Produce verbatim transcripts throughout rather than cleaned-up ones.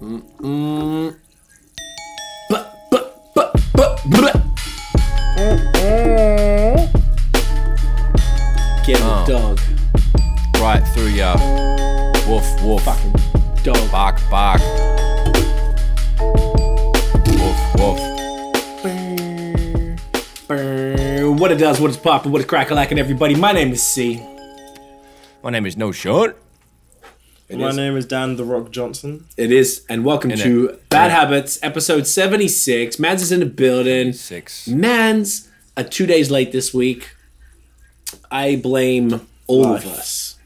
Mm-mm. But, but, but, but, but. Mm-mm. Get oh. the dog. Right through ya. Woof, woof. Fucking dog. Bark, bark. Woof, woof. Burr, burr. What it does, what it's poppin', what it's crack-a-lackin', everybody. My name is C. My name is No Short. It My is. name is Dan The Rock Johnson. It is, and welcome Isn't to it? Bad yeah. Habits, episode seventy-six. Mans is in the building. Six. Mans are two days late this week. I blame all Life. of us.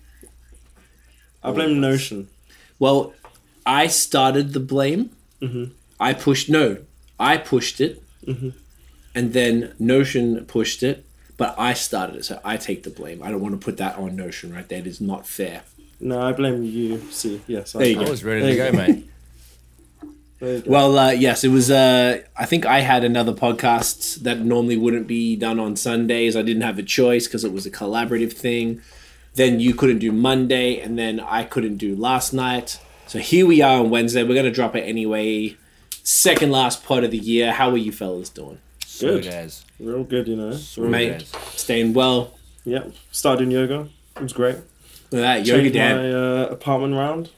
I all blame Notion. Well, I started the blame. Mm-hmm. I pushed, no, I pushed it. Mm-hmm. And then Notion pushed it, but I started it, so I take the blame. I don't want to put that on Notion right there. It is not fair. No, I blame you, C. Yes, there I, you go. I was ready there to go, go mate. There you go. Well, uh, yes, it was, uh, I think I had another podcast that normally wouldn't be done on Sundays. I didn't have a choice because it was a collaborative thing. Then you couldn't do Monday, and then I couldn't do last night. So here we are on Wednesday. We're going to drop it anyway. Second last pod of the year. How are you fellas doing? Good. So real good, you know. So mate, good. Staying well. Yep. Started doing yoga. It was great. Look at that, Yogi Dan. My uh, apartment round.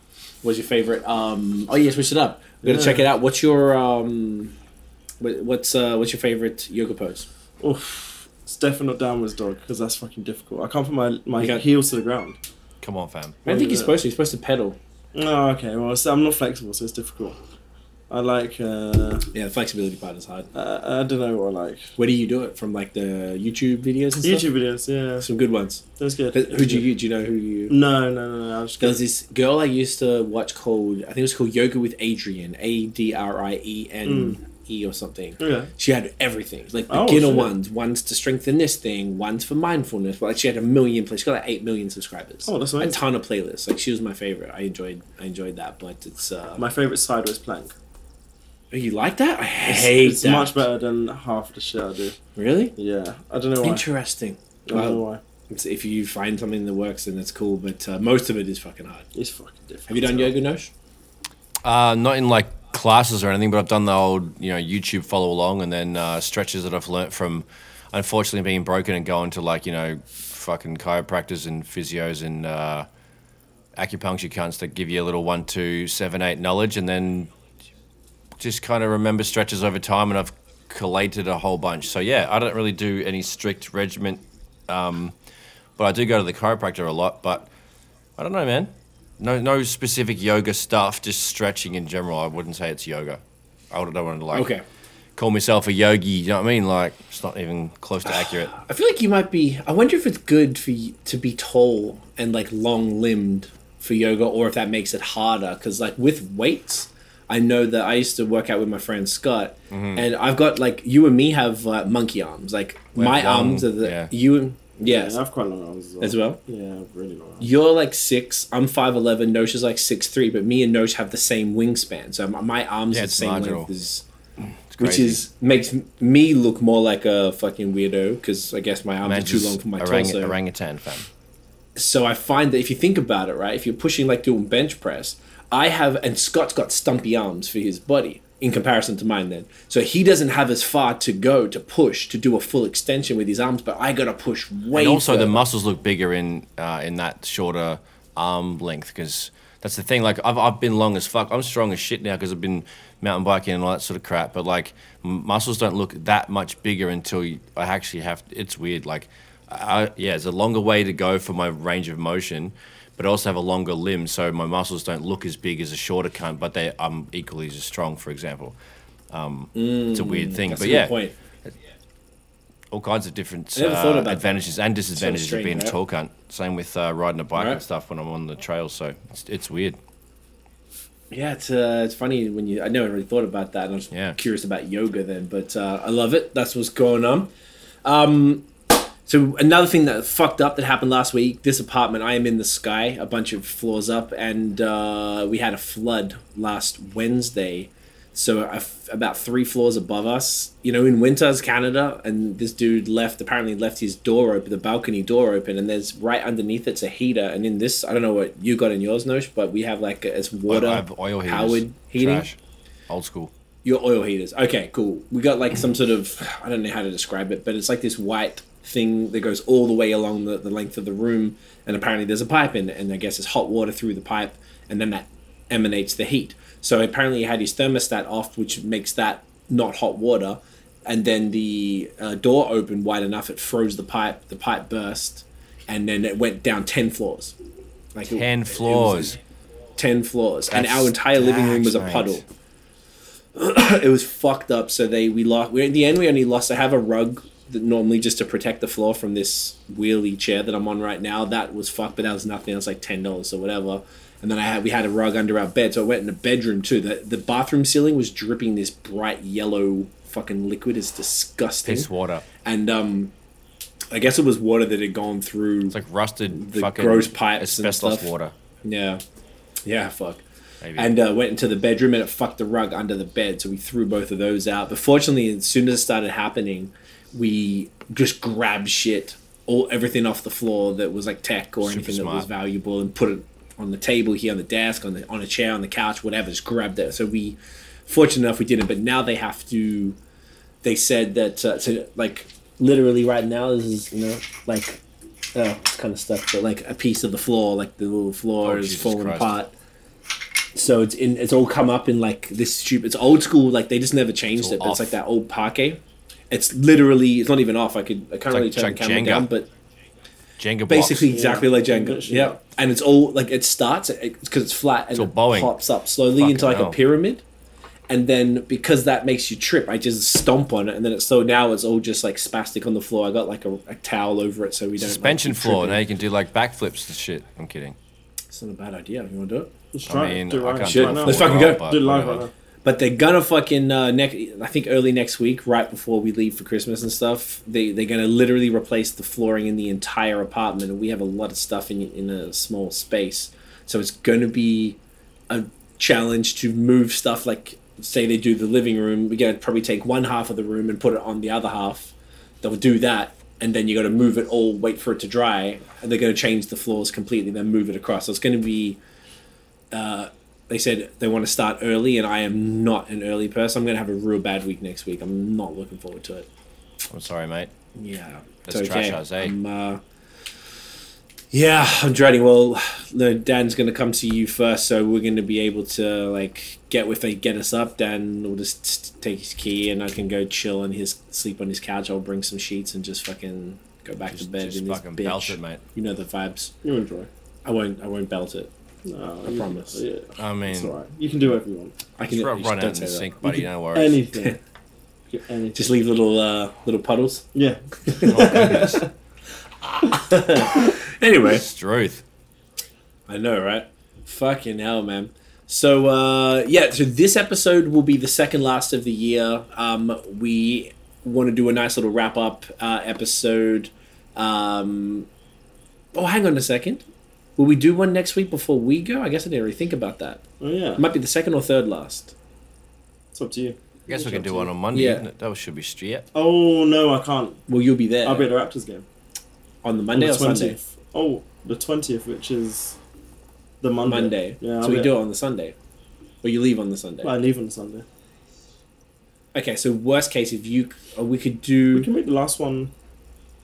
What's your favorite? Um, oh, yeah, switch it up. We're going to yeah. check it out. What's your um, what, what's uh, what's your favorite yoga pose? Oof. It's definitely not downwards dog because that's fucking difficult. I can't put my, my heels to the ground. Come on, fam. I don't think you're supposed to. You're supposed to pedal. Oh, okay. Well, I'm not flexible, so it's difficult. I like... Uh, yeah, the flexibility part is hard. Uh, I don't know what I like. Where do you do it? From like the YouTube videos and YouTube stuff? YouTube videos, yeah. Some good ones. That's good. Who do you... Do you know who you... No, no, no, no. I was there was this girl I used to watch called... I think it was called Yoga with Adriene. A D R I E N E mm. or something. Okay. She had everything. Like beginner oh, ones. Ones to strengthen this thing. Ones for mindfulness. But like she had a million... Play- she got like eight million subscribers. Oh, that's nice. A ton of playlists. Like she was my favorite. I enjoyed I enjoyed that, but it's... Uh, my favorite sideways plank. You like that? I hate it's, it's that. It's much better than half the shit I do. Really? Yeah. I don't know why. Interesting. I don't well, know why. It's, if you find something that works, then that's cool. But uh, most of it is fucking hard. It's fucking different. Have you done yoga, Nosh? Uh, not in like classes or anything, but I've done the old you know YouTube follow along and then uh, stretches that I've learnt from, unfortunately, being broken and going to like you know fucking chiropractors and physios and uh, acupuncture cunts that give you a little one, two, seven, eight knowledge and then. Just kind of remember stretches over time, and I've collated a whole bunch. So yeah, I don't really do any strict regiment, um, but I do go to the chiropractor a lot. But I don't know, man. No, no specific yoga stuff. Just stretching in general. I wouldn't say it's yoga. I don't want to like okay. call myself a yogi. You know what I mean? Like it's not even close to accurate. I feel like you might be. I wonder if it's good for you to be tall and like long limbed for yoga, or if that makes it harder. Because like with weights. I know that I used to work out with my friend Scott, mm-hmm. and I've got like you and me have uh, monkey arms. Like We're my long, arms are the yeah. you and yes. yeah. I have quite long arms as well. As well? Yeah, really long. Arms. You're like six. I'm five eleven. Nosh is like six three. But me and Nosh have the same wingspan, so my arms yeah, are the same marginal. length as. It's crazy. Which is makes me look more like a fucking weirdo because I guess my arms Man's are too long for my orang- torso. Orangutan fam. So I find that if you think about it, right, if you're pushing like doing bench press. I have, and Scott's got stumpy arms for his body in comparison to mine then. So he doesn't have as far to go to push, to do a full extension with his arms, but I got to push way And also further. The muscles look bigger in uh, in that shorter arm length because that's the thing. Like I've I've been long as fuck. I'm strong as shit now because I've been mountain biking and all that sort of crap. But like m- muscles don't look that much bigger until you, I actually have, to, it's weird. Like I, yeah, it's a longer way to go for my range of motion. But I also have a longer limb, so my muscles don't look as big as a shorter cunt, but they I'm equally as strong, for example. Um, mm, it's a weird thing. That's but a good yeah, point. All kinds of different uh, advantages that. and disadvantages sort of, strange, of being right? a tall cunt. Same with uh, riding a bike right. and stuff when I'm on the trail, so it's, it's weird. Yeah, it's uh, it's funny when you. I never really thought about that, and I was yeah. curious about yoga then, but uh, I love it. That's what's going on. Um, So another thing that fucked up that happened last week, this apartment, I am in the sky, a bunch of floors up, and uh, we had a flood last Wednesday. So uh, about three floors above us, you know, in Winters, Canada. And this dude left, apparently left his door open, the balcony door open. And there's right underneath it's a heater. And in this, I don't know what you got in yours, Noosh, but we have like, a, it's water I have oil heaters. Powered heating. Trash. Old school. Your oil heaters. Okay, cool. We got like some sort of, I don't know how to describe it, but it's like this white thing that goes all the way along the, the length of the room. And apparently there's a pipe in it. And I guess it's hot water through the pipe. And then that emanates the heat. So apparently he had his thermostat off, which makes that not hot water. And then the uh, door opened wide enough, it froze the pipe, the pipe burst, and then it went down ten floors. Like ten it, floors. It like ten floors. That's and our entire living room was a puddle. It was fucked up. So they we lost. We, in the end, we only lost. I have a rug that normally just to protect the floor from this wheelie chair that I'm on right now. That was fucked, but that was nothing. It was like ten dollars or whatever. And then I had, we had a rug under our bed, so I went in the bedroom too. The the bathroom ceiling was dripping this bright yellow fucking liquid. It's disgusting. Piss water. And um, I guess it was water that had gone through. It's like rusted the fucking gross pipes and stuff. Asbestos water. Yeah, yeah, fuck. Maybe. And uh, went into the bedroom and it fucked the rug under the bed, so we threw both of those out. But fortunately, as soon as it started happening, we just grabbed shit, all everything off the floor that was like tech or Super anything smart. That was valuable, and put it on the table here, on the desk, on the on a chair, on the couch, whatever, just grabbed it. So we, fortunate enough, we didn't. But now they have to. They said that uh, so like literally right now this is you know like oh it's kind of stuck, but like a piece of the floor, like the little floor oh, is Jesus falling Christ. Apart. So it's in. It's all come up in like this stupid. It's old school. Like they just never changed it. But off. It's like that old parquet. It's literally. It's not even off. I could. I can't it's really like, turn like the camera Jenga. Down, but. Jenga Basically, blocks. Exactly yeah. like Jenga. Yeah, and it's all like it starts because it, it's flat and it's it pops up slowly Fucking into like hell. A pyramid, and then because that makes you trip, I just stomp on it, and then it's so now it's all just like spastic on the floor. I got like a, a towel over it so we don't suspension like, floor. Now you can do like backflips and shit. I'm kidding. It's not a bad idea. You want to do it? Let's try I mean, it. I can't it. Let's fucking go. Do live right now. But they're gonna fucking uh, next. I think early next week, right before we leave for Christmas and stuff, they they're gonna literally replace the flooring in the entire apartment, and we have a lot of stuff in in a small space, so it's gonna be a challenge to move stuff. Like say they do the living room, we're gonna probably take one half of the room and put it on the other half. They'll do that, and then you gotta move it all, wait for it to dry, and they're gonna change the floors completely, then move it across. So it's gonna be. Uh, They said they want to start early, and I am not an early person. I'm going to have a real bad week next week. I'm not looking forward to it. I'm sorry, mate. Yeah. That's it's okay. Trash house, eh? I'm, uh, yeah, I'm dreading. Well, Dan's going to come to you first, so we're going to be able to, like, get if they get us up. Dan will just take his key, and I can go chill and his sleep on his couch. I'll bring some sheets and just fucking go back just, to bed. Just in fucking this bitch. Belt it, mate. You know the vibes. You enjoy. I won't. I won't belt it. No, I promise. Yeah. I mean, it's all right. You can do whatever you want. I can run out in the sink, buddy. No worries. Anything. anything. Just leave little uh, little puddles. Yeah. Oh, anyway. It's truth. I know, right? Fucking hell, man. So uh, yeah, so this episode will be the second last of the year. Um, we want to do a nice little wrap up uh, episode. Um, oh, hang on a second. Will we do one next week before we go? I guess I didn't really think about that. Oh, yeah. It might be the second or third last. It's up to you. I guess it's we can do one you. On Monday. Yeah. That should be straight. Oh, no, I can't. Well, you'll be there. I'll be at the Raptors game. On the Monday on the or twentieth. Sunday? Oh, the twentieth, which is the Monday. Monday. Yeah, so we do it on the Sunday. Or you leave on the Sunday. Well, I leave on the Sunday. Okay, so worst case, if you... Or we could do... We can make the last one...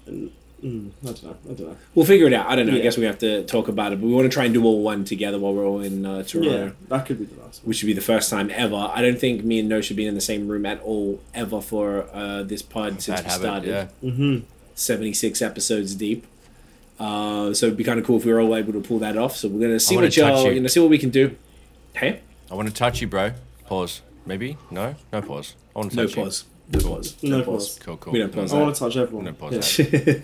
In, Mm, I don't know. I don't know. We'll figure it out. I don't know. Yeah. I guess we have to talk about it, but we want to try and do all one together while we're all in uh, Toronto. Yeah, that could be the last one. Which would be the first time ever. I don't think me and Noosh have been in the same room at all ever for uh, this pod Bad since we habit, started. Yeah. Mm-hmm. seventy-six episodes deep. Uh, so it'd be kind of cool if we were all able to pull that off. So we're gonna see what y'all, you know, see what we can do. Hey, I want to touch you, bro. Pause. Maybe no, no pause. I want to touch no you. Pause. No pause. No, no pause. pause. Cool, cool. We don't pause. I that. Want to touch everyone. No pause. Yeah.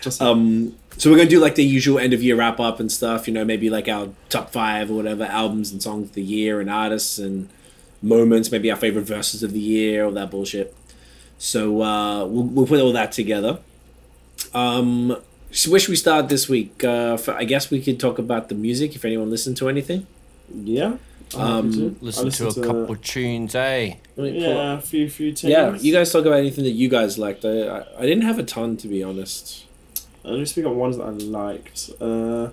Just um, so we're gonna do like the usual end of year wrap up and stuff. You know, maybe like our top five or whatever albums and songs of the year and artists and moments. Maybe our favorite verses of the year, all that bullshit. So uh, we'll we'll put all that together. Um, so where should we start this week? Uh, for, I guess we could talk about the music if anyone listened to anything. Yeah. Um, listen, listen to a couple of tunes, eh? Yeah, a few, few tunes. Yeah, you guys talk about anything that you guys liked. I, I, I didn't have a ton, to be honest. I only speak on ones that I liked. Uh, a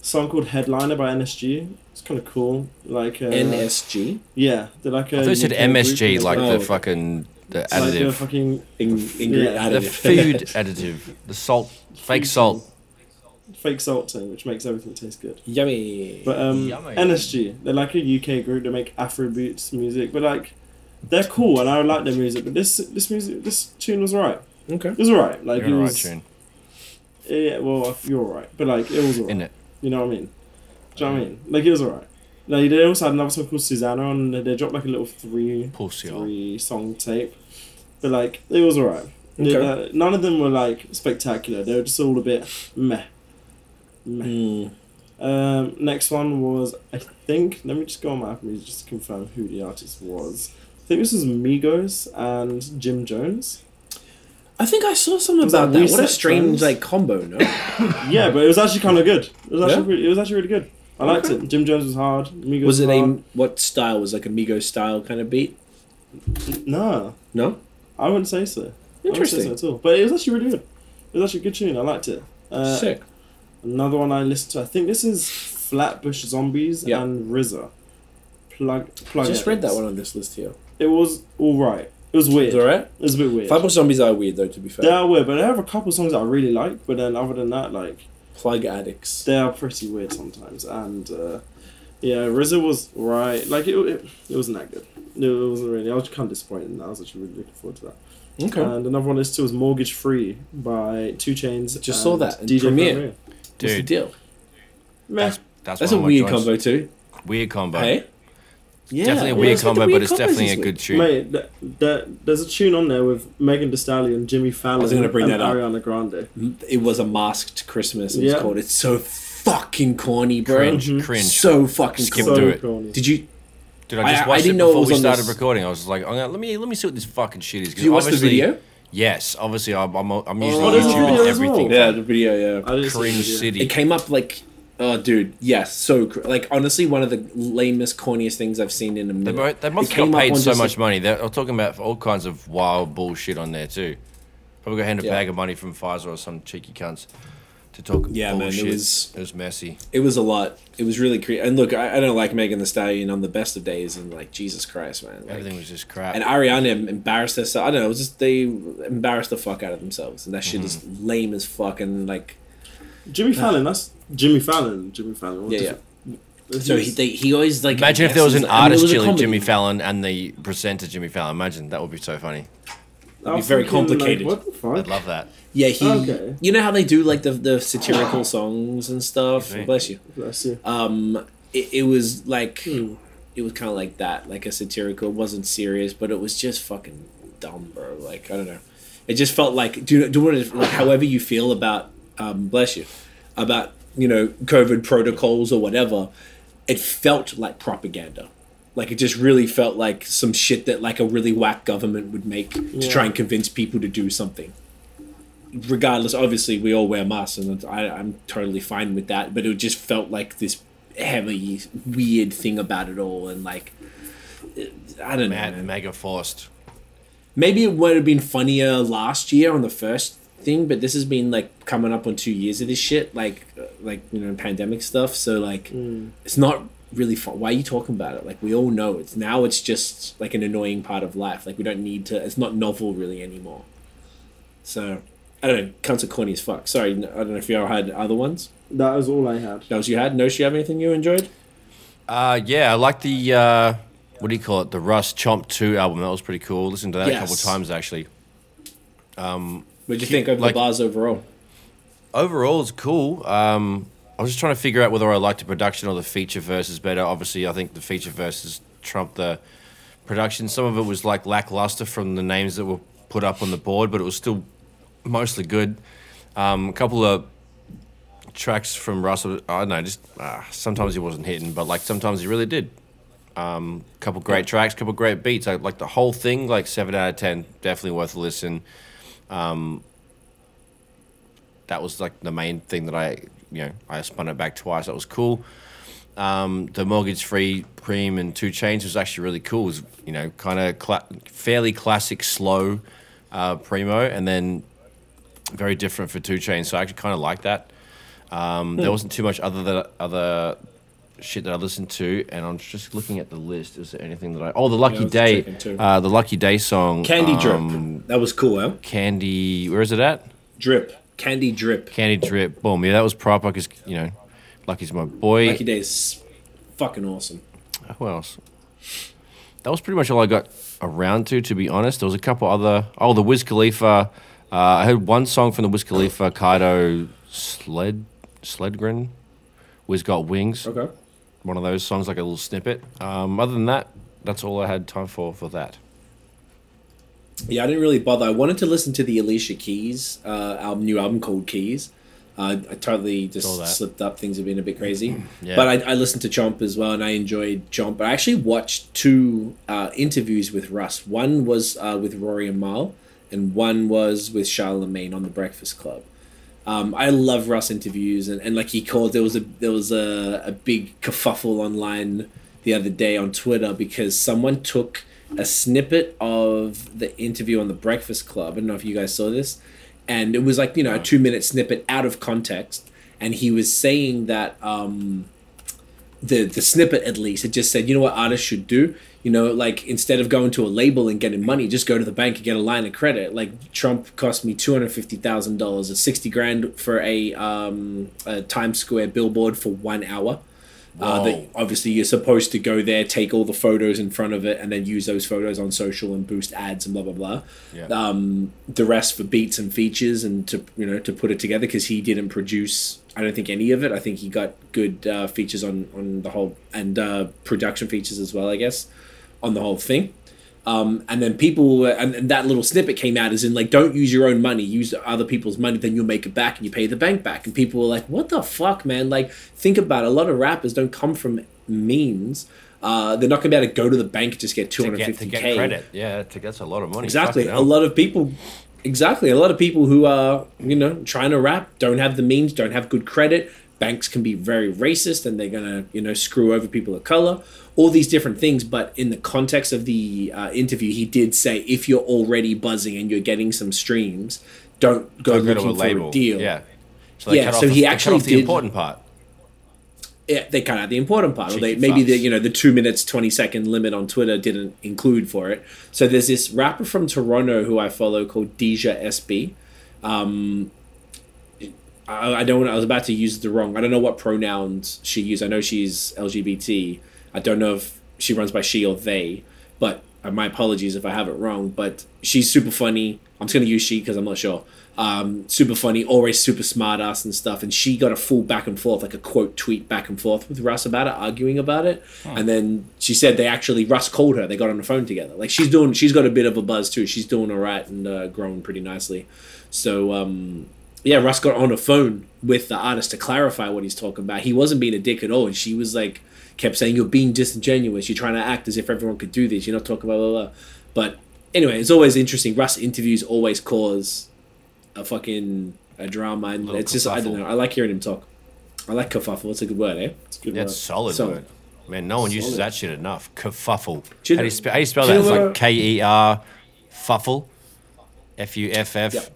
song called Headliner by N S G. It's kind of cool. Like uh, N S G? Yeah. They're like a I thought you said M S G, like oh. the fucking... The it's additive. Like the fucking... In, in, yeah. additive. The food additive. The salt. Fake salt. Fake salt thing, which makes everything taste good. Yummy. But um, Yummy. N S G, they're like a U K group that make Afrobeats music, but like, they're cool and I like their music. But this this music, this tune was alright. Okay. It was alright. Like you're it all right was. Tune. Yeah, well, you're alright, but like it was alright. You know what I mean? Do you um, know what I mean? Like it was alright. Like they also had another song called Susanna, and they dropped like a little three Pulsio. three song tape, but like it was alright. Okay. Uh, none of them were like spectacular. They were just all a bit meh. Mm. Um, next one was, I think, let me just go on my Apple Music just to confirm who the artist was. I think this was Migos and Jim Jones. I think I saw something about that. What a strange like combo, no? Yeah, but it was actually kind of good. It was actually yeah? really, it was actually really good. I liked okay. it. Jim Jones was hard. Migos was it was hard. a what style was like a Migos style kind of beat? No, no, I wouldn't say so. Interesting I wouldn't say so at all. But it was actually really good. It was actually a good tune. I liked it. Uh, Sick. Another one I listened to, I think this is Flatbush Zombies yep. and R Z A. Plug, plug I just read that one on this list here. It was alright. It was weird. It was alright? It was a bit weird. Flatbush Zombies are weird though, to be fair. They are weird, but they have a couple of songs that I really like, but then other than that, like... Plug Addicts. They are pretty weird sometimes, and uh, yeah, R Z A was alright. Like, it, it it wasn't that good. No, it wasn't really. I was kind of disappointed in that. I was actually really looking forward to that. Okay. And another one I listened to was Mortgage Free by two Chainz. Just saw that. And D J Premier. Premier. Dude, what's the deal? That's, that's, that's a weird joints. combo too. Weird combo. Hey? Yeah, definitely a weird yeah, combo, like weird but it's definitely a good tune. Mate, th- th- there's a tune on there with Megan Thee Stallion, Jimmy Fallon, I was gonna bring and that Ariana up. Grande. It was a masked Christmas. It was yeah. called. It's so fucking corny, bro. Cringe, mm-hmm. cringe. So fucking Skip corny. Through it. corny. Did you? Dude, I just I, watched I didn't it before know it was we started this... recording. I was like, I'm gonna, let me let me see what this fucking shit is. Did you watch the video? Yes, obviously I'm I'm, I'm using oh, YouTube and everything. Well. Yeah, the video, yeah. Cringe City. It came up like, oh, dude, yes, so cr- like honestly one of the lamest, corniest things I've seen in a minute. They, both, they must it have got paid so much like, money. They're I'm talking about all kinds of wild bullshit on there too. Probably got handed a yeah. bag of money from Pfizer or some cheeky cunts to talk yeah, bullshit. Man, it was it was messy. It was a lot. It was really creepy. And look, I, I don't like Megan Thee Stallion on the best of days, and like Jesus Christ, man, like, everything was just crap. And Ariana embarrassed herself. I don't know. It was just they embarrassed the fuck out of themselves, and that shit mm-hmm. is lame as fuck. And like Jimmy Fallon, uh, that's Jimmy Fallon. Jimmy Fallon. Yeah, yeah. So he they, he always like. Imagine if there was an artist chilling Jimmy Fallon and the presenter Jimmy Fallon. Imagine that would be so funny. That'd be very complicated. Like, what the fuck? I'd love that. Yeah, he. Okay. You know how they do like the the satirical songs and stuff. Bless you. Bless you. Bless you. Um, it, it was like, mm. it was kind of like that, like a satirical. It wasn't serious, but it was just fucking dumb, bro. Like I don't know. It just felt like do do what like however you feel about um bless you, about you know COVID protocols or whatever. It felt like propaganda. Like, it just really felt like some shit that, like, a really whack government would make yeah. to try and convince people to do something. Regardless, obviously, we all wear masks, and I, I'm totally fine with that, but it just felt like this heavy, weird thing about it all, and, like, I don't Mad, know. Mega forced. Maybe it would have been funnier last year on the first thing, but this has been, like, coming up on two years of this shit, like, like you know, pandemic stuff, so, like, mm. it's not... really fun. Why are you talking about it? Like we all know it's now it's just like an annoying part of life. Like we don't need to, it's not novel really anymore. So I don't know. Cunts are corny as fuck. Sorry. I don't know if y'all had other ones. That was all I had. That was you had? No, you have anything you enjoyed? Uh, yeah. I like the, uh, what do you call it? The Russ Chomp two album. That was pretty cool. Listened to that yes. a couple of times actually. Um, What'd you think of like, the bars overall? Overall it's cool. Um, I was just trying to figure out whether I liked the production or the feature verses better. Obviously, I think the feature verses trumped the production. Some of it was like lackluster from the names that were put up on the board, but it was still mostly good. Um, a couple of tracks from Russell, I don't know, just uh, sometimes he wasn't hitting, but like sometimes he really did. Um, a couple great tracks, a couple great beats. I like the whole thing, like seven out of ten, definitely worth a listen. Um, that was like the main thing that I... You know, I spun it back twice. That was cool. um, the Mortgage Free Cream and two Chainz was actually really cool. It was, you know, kind of cla- fairly classic, slow uh, primo, and then very different for two Chainz. So I actually kind of liked that. Um, hmm. There wasn't too much other than other shit that I listened to, and I'm just looking at the list. Is there anything that I? Oh, the Lucky yeah, Day, uh, the Lucky Day song, Candy um, Drip. That was cool, huh? Candy, where is it at? Drip, Candy Drip, Candy Drip. Boom, yeah, that was proper because you know, Lucky's my boy. Lucky Day is fucking awesome. Who else? That was pretty much all I got around to, to be honest. There was a couple other. Oh, the Wiz Khalifa. Uh, I heard one song from the Wiz Khalifa, Kaido Sled Sledgren. Wiz Got Wings. Okay. One of those songs, like a little snippet. Um, other than that, that's all I had time for for that. Yeah, I didn't really bother. I wanted to listen to the Alicia Keys uh, album, new album called Keys. Uh, I totally just slipped up. Things have been a bit crazy. Yeah. But I, I listened to Chomp as well, and I enjoyed Chomp. I actually watched two uh, interviews with Russ. One was uh, with Rory and Mal, and one was with Charlemagne on The Breakfast Club. Um, I love Russ interviews, and, and like he called, there was a there was a, a big kerfuffle online the other day on Twitter because someone took a snippet of the interview on The Breakfast Club. I don't know if you guys saw this, and it was like, you know, a two minute snippet out of context, and he was saying that um, the the snippet at least it just said, you know what artists should do, you know, like instead of going to a label and getting money, just go to the bank and get a line of credit. Like Trump cost me two hundred fifty thousand dollars or sixty grand for a, um, a Times Square billboard for one hour. Uh, that obviously you're supposed to go there, take all the photos in front of it, and then use those photos on social and boost ads and blah, blah, blah. Yeah. Um, the rest for beats and features and to, you know, to put it together because he didn't produce, I don't think any of it. I think he got good uh, features on, on the whole and uh, production features as well, I guess. On the whole thing, um, and then people were, and, and that little snippet came out as in like, don't use your own money, use other people's money, then you'll make it back and you pay the bank back. And people were like, what the fuck, man? Like, think about it. A lot of rappers don't come from means. Uh, they're not gonna be able to go to the bank and just get two hundred fifty k credit. Yeah, to, that's a lot of money. Exactly, a lot of people. Exactly, a lot of people who are you know trying to rap don't have the means, don't have good credit. Banks can be very racist and they're gonna you know screw over people of color. All these different things, but in the context of the uh, interview, he did say, if you're already buzzing and you're getting some streams, don't go don't looking go to a for label. a deal. Yeah, so, they yeah, cut so off he the, actually they cut off the did, important part. Yeah, they cut out the important part. Or they, maybe the you know the two minutes twenty second limit on Twitter didn't include for it. So there's this rapper from Toronto who I follow called Deja S B. Um, I, I don't. Wanna, I was about to use the wrong. I don't know what pronouns she used. I know she's L G B T. I don't know if she runs by she or they, but my apologies if I have it wrong, but she's super funny. I'm just going to use she because I'm not sure. Um, super funny, always super smart ass and stuff. And she got a full back and forth, like a quote tweet back and forth with Russ about it, arguing about it. Huh. And then she said they actually, Russ called her. They got on the phone together. Like she's doing, she's got a bit of a buzz too. She's doing all right and uh, growing pretty nicely. So, um, yeah, Russ got on the phone with the artist to clarify what he's talking about. He wasn't being a dick at all. And she was like, kept saying, you're being disingenuous. You're trying to act as if everyone could do this. You're not talking about blah, blah, blah. But anyway, it's always interesting. Russ interviews always cause a fucking a drama. And a it's kerfuffle. Just, I don't know. I like hearing him talk. I like kerfuffle. It's a good word, eh? It's a good That's word. solid, solid word. Man, no one solid. uses that shit enough. Kerfuffle. How do you, spe- how do you spell that? It's like K E R fuffle. F U F F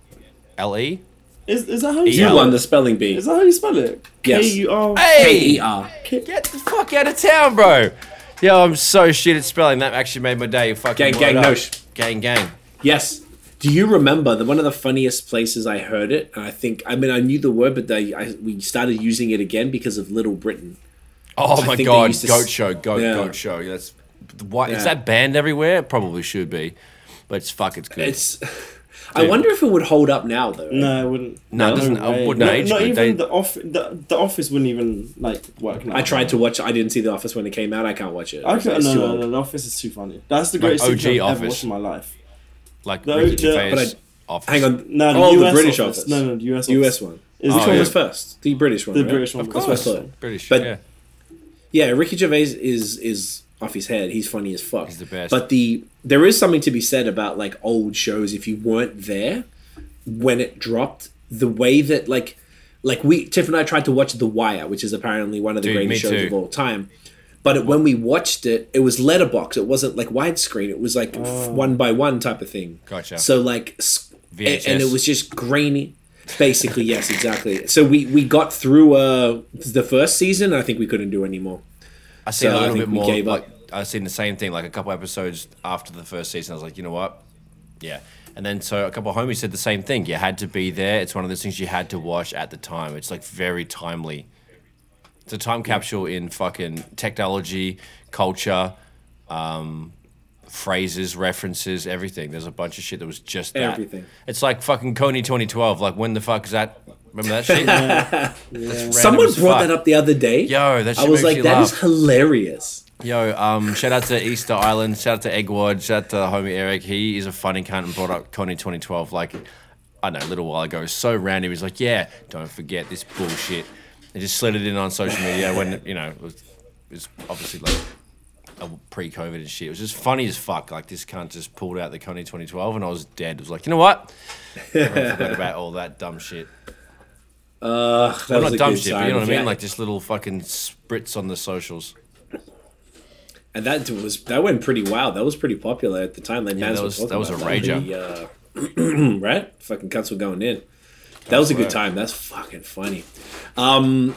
L E. Is is that how you spell it? You won the spelling bee. Is that how you spell it? Yes. K U R K E R. Get the fuck out of town, bro. Yo, I'm so shit at spelling. That actually made my day. Fucking gang, gang, no sh- gang, gang. Yes. Do you remember that one of the funniest places I heard it? And I think, I mean, I knew the word, but they, I, we started using it again because of Little Britain. Oh I my God, Goat s- Show, Goat, yeah. Goat Show. That's why, yeah. Is that banned everywhere? It probably should be, but it's fuck, it's good. It's... Dude. I wonder if it would hold up now, though. No, it wouldn't. No, no it doesn't. It wouldn't no, age. Not even they... the, off, the, the Office wouldn't even, like, work now. I tried to watch it. I didn't see The Office when it came out. I can't watch it. I can't, no, no, no, The Office is too funny. That's the greatest like thing I've ever watched in my life. Like, the Ricky Gervais Office. Hang on. No, the, oh, U S the British Office. Office. No, no, the U S Office. U S one. Is Which oh, one yeah. was first? The British one, The right? British one. Of course. British, but, yeah. Yeah, Ricky Gervais is is... off his head. He's funny as fuck. He's the best. But the there is something to be said about like old shows. If you weren't there when it dropped, the way that like Like, we, Tiff and I tried to watch The Wire, which is apparently one of the Dude, greatest shows too. of all time. But it, when we watched it, it was letterbox. It wasn't like widescreen. It was like oh. one by one type of thing. Gotcha. So like, V H S. And it was just grainy. Basically, yes, exactly. So we, we got through uh, the first season. I think we couldn't do any more. I seen so a little bit more. Like, I seen the same thing, like a couple episodes after the first season. I was like, you know what? Yeah. And then so a couple of homies said the same thing. You had to be there. It's one of those things you had to watch at the time. It's like very timely. It's a time capsule in fucking technology, culture, um, phrases, references, everything. There's a bunch of shit that was just that. Everything. It's like fucking Coney twenty twelve. Like, when the fuck is that? Remember that shit? yeah. Yeah. Someone brought that up the other day. Yo, that shit I was like, that laugh. is hilarious. Yo, um, shout out to Easter Island. Shout out to Eggwad. Shout out to homie Eric. He is a funny cunt and brought up Coney twenty twelve. Like, I don't know, a little while ago. So random. He's like, yeah, don't forget this bullshit. They just slid it in on social media when, you know, it was, it was obviously like a pre-COVID and shit. It was just funny as fuck. Like, this cunt just pulled out the Coney twenty twelve and I was dead. It was like, you know what? Everyone forgot about all that dumb shit. Uh, that well, was not a dumb shit, but you know what I mean? Yeah. Like, just little fucking spritz on the socials. And that was that went pretty wild. That was pretty popular at the time. Like, yeah, that was, that was a rager. Pretty, uh, right? Fucking cunts were going in. That was a good time. That's fucking funny. Um,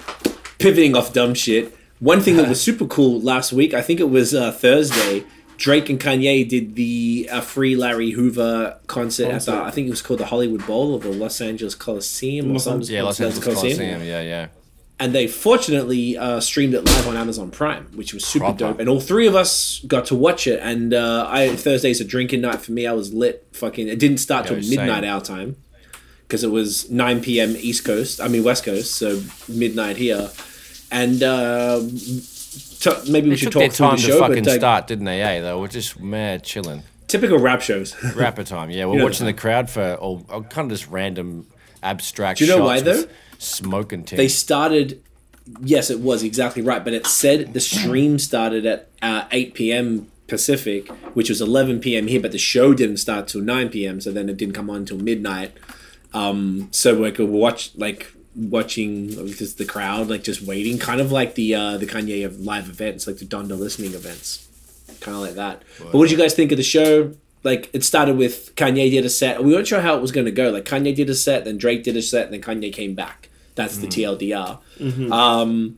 pivoting off dumb shit. One thing that was super cool last week, I think it was uh, Thursday, Drake and Kanye did the uh, free Larry Hoover concert at the, I think it was called the Hollywood Bowl or the Los Angeles Coliseum or something. Yeah, Los Angeles Coliseum. Yeah, yeah. And they fortunately uh, streamed it live on Amazon Prime, which was super Proper. dope. And all three of us got to watch it. And uh, I Thursday's a drinking night for me. I was lit. Fucking, it didn't start till midnight our time. Because it was nine p.m. East Coast, I mean West Coast, so midnight here, and uh, t- maybe we they should talk through the show. They took their time to fucking like, start, didn't they? Eh, though we're just mad chilling. Typical rap shows. Rapper time, yeah. We're you know watching the, the crowd for all, all kind of just random abstract. Do you know shots why though? Smoke and tea. They started. Yes, it was exactly right, but it said the stream started at uh, eight p.m. Pacific, which was eleven p.m. here, but the show didn't start till nine p.m. So then it didn't come on till midnight. Um, so like we watch like watching just the crowd like just waiting, kind of like the uh, the Kanye of live events, like the Donda listening events, kind of like that. Wow. But what did you guys think of the show? Like, it started with Kanye did a set. We weren't sure how it was going to go. Like, Kanye did a set, then Drake did a set, and then Kanye came back. That's mm. the T L D R. Mm-hmm. Um,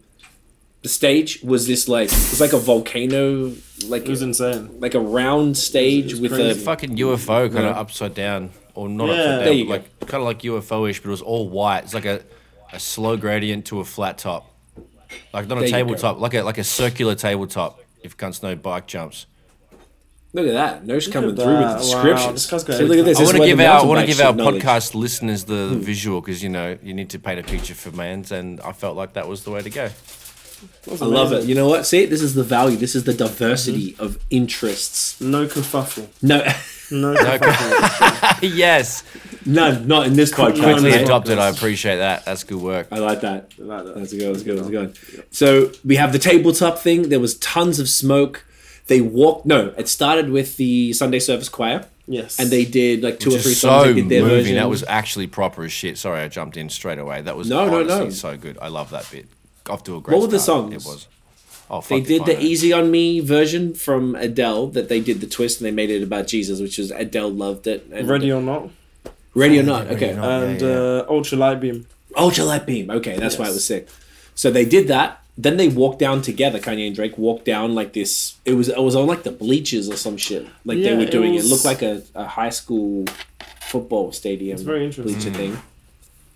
the stage was this like it was like a volcano. Like it was a, insane. Like a round stage it was, it was with crazy. a fucking U F O kind yeah. of upside down. Or not yeah. upside down, like go. kind of like U F O-ish, but it was all white. It's like a, a slow gradient to a flat top, like not there a tabletop, like a like a circular tabletop. If cunts know bike jumps. Look at that! No's coming through with the descriptions. Wow. So look at this. I want to give our I want to give our knowledge. podcast listeners the hmm. visual, because you know you need to paint a picture for mans, and I felt like that was the way to go. I love it. You know what? See, this is the value. This is the diversity mm-hmm. of interests. No kerfuffle. No. No, no yes. None, not in this podcast. Quickly no, no, adopted. I appreciate that. That's good work. I like that. I like that. That's good. That's good. That's good. That's good. So we have the tabletop thing. There was tons of smoke. They walked. No, it started with the Sunday Service Choir. Yes. And they did like two Which or three songs. So they did their moving. version. That was actually proper as shit. Sorry, I jumped in straight away. That was no, honestly no, no. so good. I love that bit. Off to a great What were the start. songs? It was. Oh, they did the Easy On Me version from Adele, that they did the twist and they made it about Jesus, which is Adele loved it. And Ready or Not. Ready or Not, okay. And uh, Ultra Light Beam. Ultra Light Beam, okay, that's yes. why it was sick. So they did that, then they walked down together, Kanye and Drake walked down like this. It was it was on like the bleachers or some shit. Like yeah, they were doing it. Was... It looked like a, a high school football stadium very bleacher mm. thing.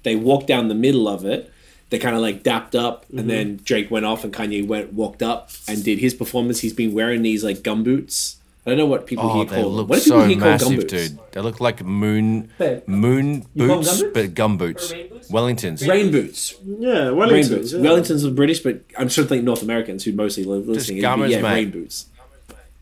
They walked down the middle of it. They kind of like dapped up, and mm-hmm. then Drake went off, and Kanye went walked up and did his performance. He's been wearing these like gumboots. I don't know what people oh, here call them. What do people so here massive, call gumboots? Dude. They look like moon Fair. moon boots, gumboots? but gumboots. Wellingtons. Rain boots. Yeah, Wellingtons. Rain boots. Yeah. Wellingtons are British, but I'm sure think North Americans who mostly live listening. Just gummers, yeah, mate. Rain boots.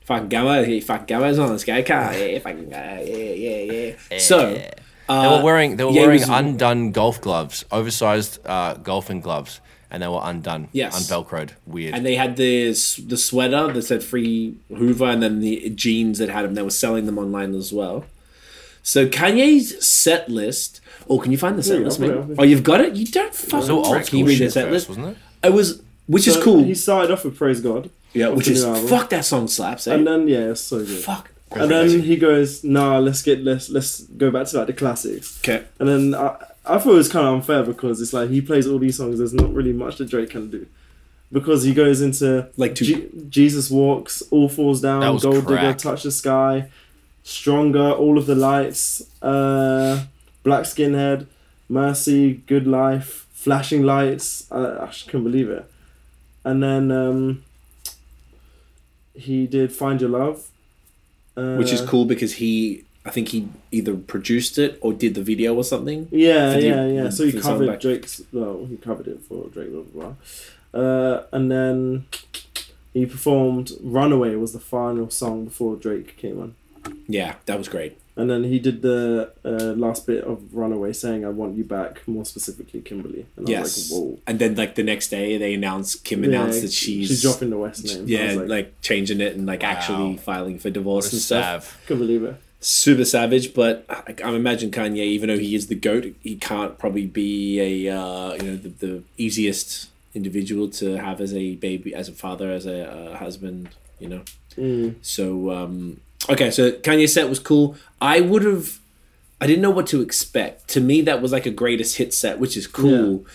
Fucking gummers. He fucking gummers on this guy car. Yeah, fucking guy. Yeah, yeah, yeah. yeah. So. Uh, they were wearing they were yeah, wearing was, undone golf gloves, oversized uh, golfing gloves, and they were undone, yes. unvelcroed, weird. And they had this the sweater that said Free Hoover, and then the jeans that had them. They were selling them online as well. So Kanye's set list. Oh, can you find the set yeah, list, mate? It, oh, you've got it? You don't fucking so old school read the set list, wasn't it? It was, which so is cool. He started off with Praise God. Yeah, which is fuck that song slaps. Eh? And then yeah, it's so good. Fuck. And then he goes, nah, let's get let's let's go back to like the classics. Okay. And then I I thought it was kind of unfair because it's like he plays all these songs. There's not really much that Drake can do. Because he goes into like two, G- Jesus Walks, All Falls Down, Gold Digger, Touch the Sky, Stronger, All of the Lights, uh, Black Skinhead, Mercy, Good Life, Flashing Lights. I, I just couldn't believe it. And then um, he did Find Your Love, uh, which is cool because he, I think he either produced it or did the video or something. Yeah, the, yeah, yeah. So he covered Drake's. Well, he covered it for Drake. Blah blah. blah. Uh, and then he performed Runaway was the final song before Drake came on. Yeah, that was great. And then he did the uh, last bit of Runaway saying, I want you back, more specifically Kimberly. And yes. I was like, whoa. And then like the next day they announced, Kim yeah, announced that she's... She's dropping the West name. Yeah, like, like changing it and like wow. actually filing for divorce and stuff. Sav. Couldn't believe it. Super savage, but I, I imagine Kanye, even though he is the GOAT, he can't probably be a, uh, you know, the, the easiest... individual to have as a baby, as a father, as a uh, husband, you know. Mm. So um, okay, so Kanye's set was cool. I would have, I didn't know what to expect. To me, that was like a greatest hit set, which is cool. Yeah.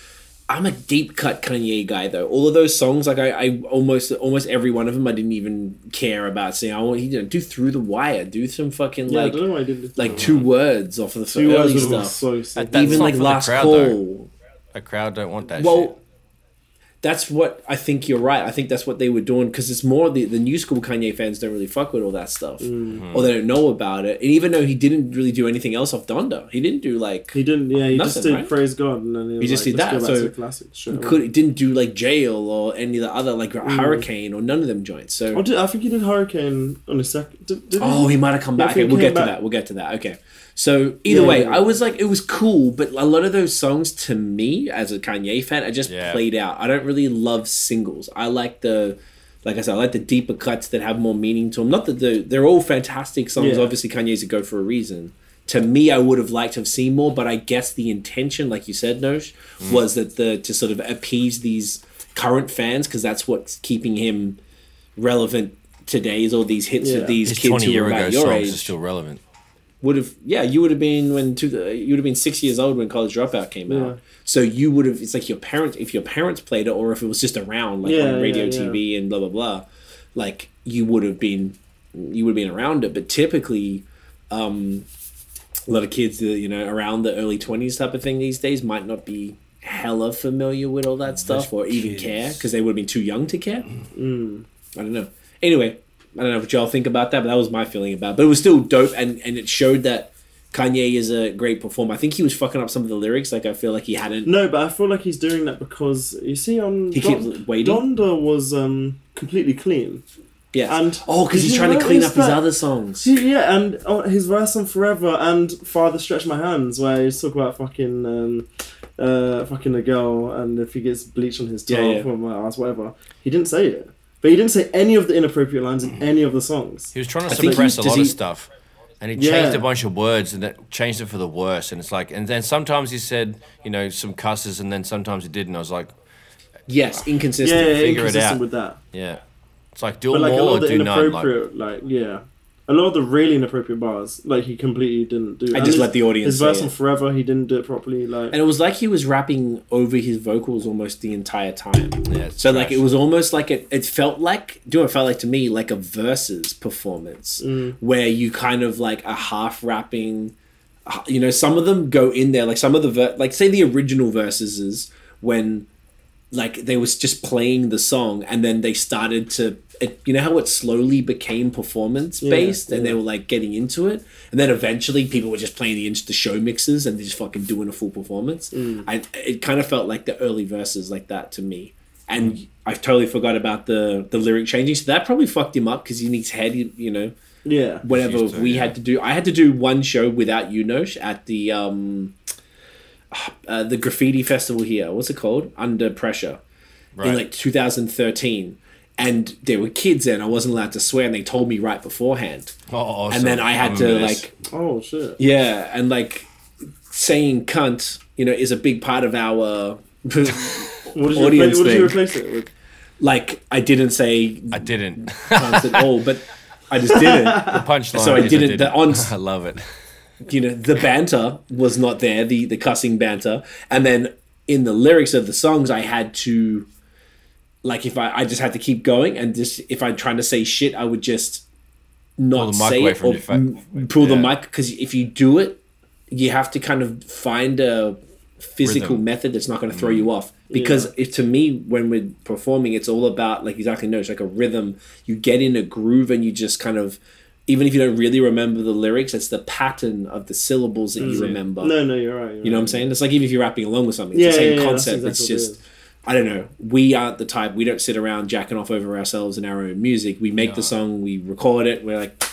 I'm a deep cut Kanye guy though. All of those songs, like I, I almost, almost every one of them, I didn't even care about saying. I want he didn't do Through the Wire, do some fucking yeah, like, I don't know why I did like two one. words off of the two early stuff. So that, even like Last crowd, Call. Though. A crowd don't want that. Well. Shit. That's what I think you're right. I think that's what they were doing because it's more the, the new school Kanye fans don't really fuck with all that stuff mm-hmm. or they don't know about it. And even though he didn't really do anything else off Donda, he didn't do like he didn't yeah he nothing, just did right? Praise God and then he, was he just like, did that so classics, sure. he could he didn't do like Jail or any of the other like mm. Hurricane or none of them joints. So oh, did, I think he did Hurricane on a second. Did, did oh, he, he might have come back. Okay, we'll get back. to that. We'll get to that. Okay. So either yeah, way, yeah, yeah. I was like, it was cool, but a lot of those songs to me as a Kanye fan, I just yeah. played out. I don't really love singles. I like the, like I said, I like the deeper cuts that have more meaning to them. Not that the, they're all fantastic songs. Yeah. Obviously, Kanye's a go for a reason. To me, I would have liked to have seen more, but I guess the intention, like you said, Nosh, mm. was that the to sort of appease these current fans because that's what's keeping him relevant today is all these hits yeah. of these His kids twenty year who are about your songs age. Are still relevant. Would have yeah you would have been when two, you would have been six years old when College Dropout came yeah. out, so you would have it's like your parents if your parents played it or if it was just around like yeah, on radio yeah, T V yeah. and blah blah blah, like you would have been you would have been around it. But typically, um, a lot of kids you know around the early twenties type of thing these days might not be hella familiar with all that stuff That's or kids. even care because they would have been too young to care. Mm. I don't know. Anyway. I don't know what y'all think about that, but that was my feeling about it. But it was still dope, and, and it showed that Kanye is a great performer. I think he was fucking up some of the lyrics. Like, I feel like he hadn't... No, but I feel like he's doing that because, you see, on... He Don- keeps waiting. Donda was um, completely clean. Yeah. And oh, because he's trying to clean up that, his other songs. He, yeah, and oh, his verse on Forever and Father Stretch My Hands, where he's talking about fucking... Um, uh, fucking a girl, and if he gets bleach on his top yeah, yeah. or my ass, whatever. He didn't say it. But he didn't say any of the inappropriate lines in any of the songs. He was trying to suppress a lot of stuff. And he yeah. changed a bunch of words and that changed it for the worse. And it's like, and then sometimes he said, you know, some cusses and then sometimes he didn't. I was like, yes, inconsistent. Yeah, yeah figure inconsistent it out. with that. Yeah. It's like, do but like more a lot or of the do inappropriate, none. Like, like, yeah. A lot of the really inappropriate bars, like, he completely didn't do. And, and just his, let the audience His verse say on it. Forever, he didn't do it properly. Like, and it was like he was rapping over his vocals almost the entire time. Yeah, so, trash. like, it was almost like it, it felt like, do you know what it felt like to me? Like a Versus performance mm. where you kind of, like, a half rapping, you know, some of them go in there. Like, some of the, ver- like, say the original Verses is when, like, they was just playing the song and then they started to, It, you know how it slowly became performance-based yeah, and yeah. they were, like, getting into it? And then eventually people were just playing the the show mixes and they're just fucking doing a full performance. Mm. I It kind of felt like the early Verses like that to me. And mm. I totally forgot about the, the lyric changing. So that probably fucked him up because in his head, you, you know, yeah, whatever to, we yeah. had to do. I had to do one show without you, Nosh, at the, um, uh, the graffiti festival here. What's it called? Under Pressure. Right. In, like, twenty thirteen and there were kids there and I wasn't allowed to swear, and they told me right beforehand. Oh, and so then I had to miss. like, oh shit, yeah, and like saying cunt, you know, is a big part of our what did you audience replace, what did you replace it with? Like I didn't say I didn't cunt at all, but I just didn't. The punchline. So I didn't. I, didn't. The on- I love it. You know, the banter was not there, the the cussing banter, and then in the lyrics of the songs, I had to, like, if I, I just had to keep going, and just if I'm trying to say shit, I would just not say it or m- pull yeah. the mic, because if you do it, you have to kind of find a physical Rhythm. method that's not going to throw you off. Because yeah. if, to me, when we're performing, it's all about, like, exactly, no, it's like a rhythm. You get in a groove and you just kind of, even if you don't really remember the lyrics, it's the pattern of the syllables that mm-hmm. you remember. No, no, you're right. You're you know right. what I'm saying? It's like even if you're rapping along with something, it's yeah, the same yeah, concept. Exactly it's just, it I don't know, we aren't the type, we don't sit around jacking off over ourselves in our own music. We make yeah. the song, we record it, we're like,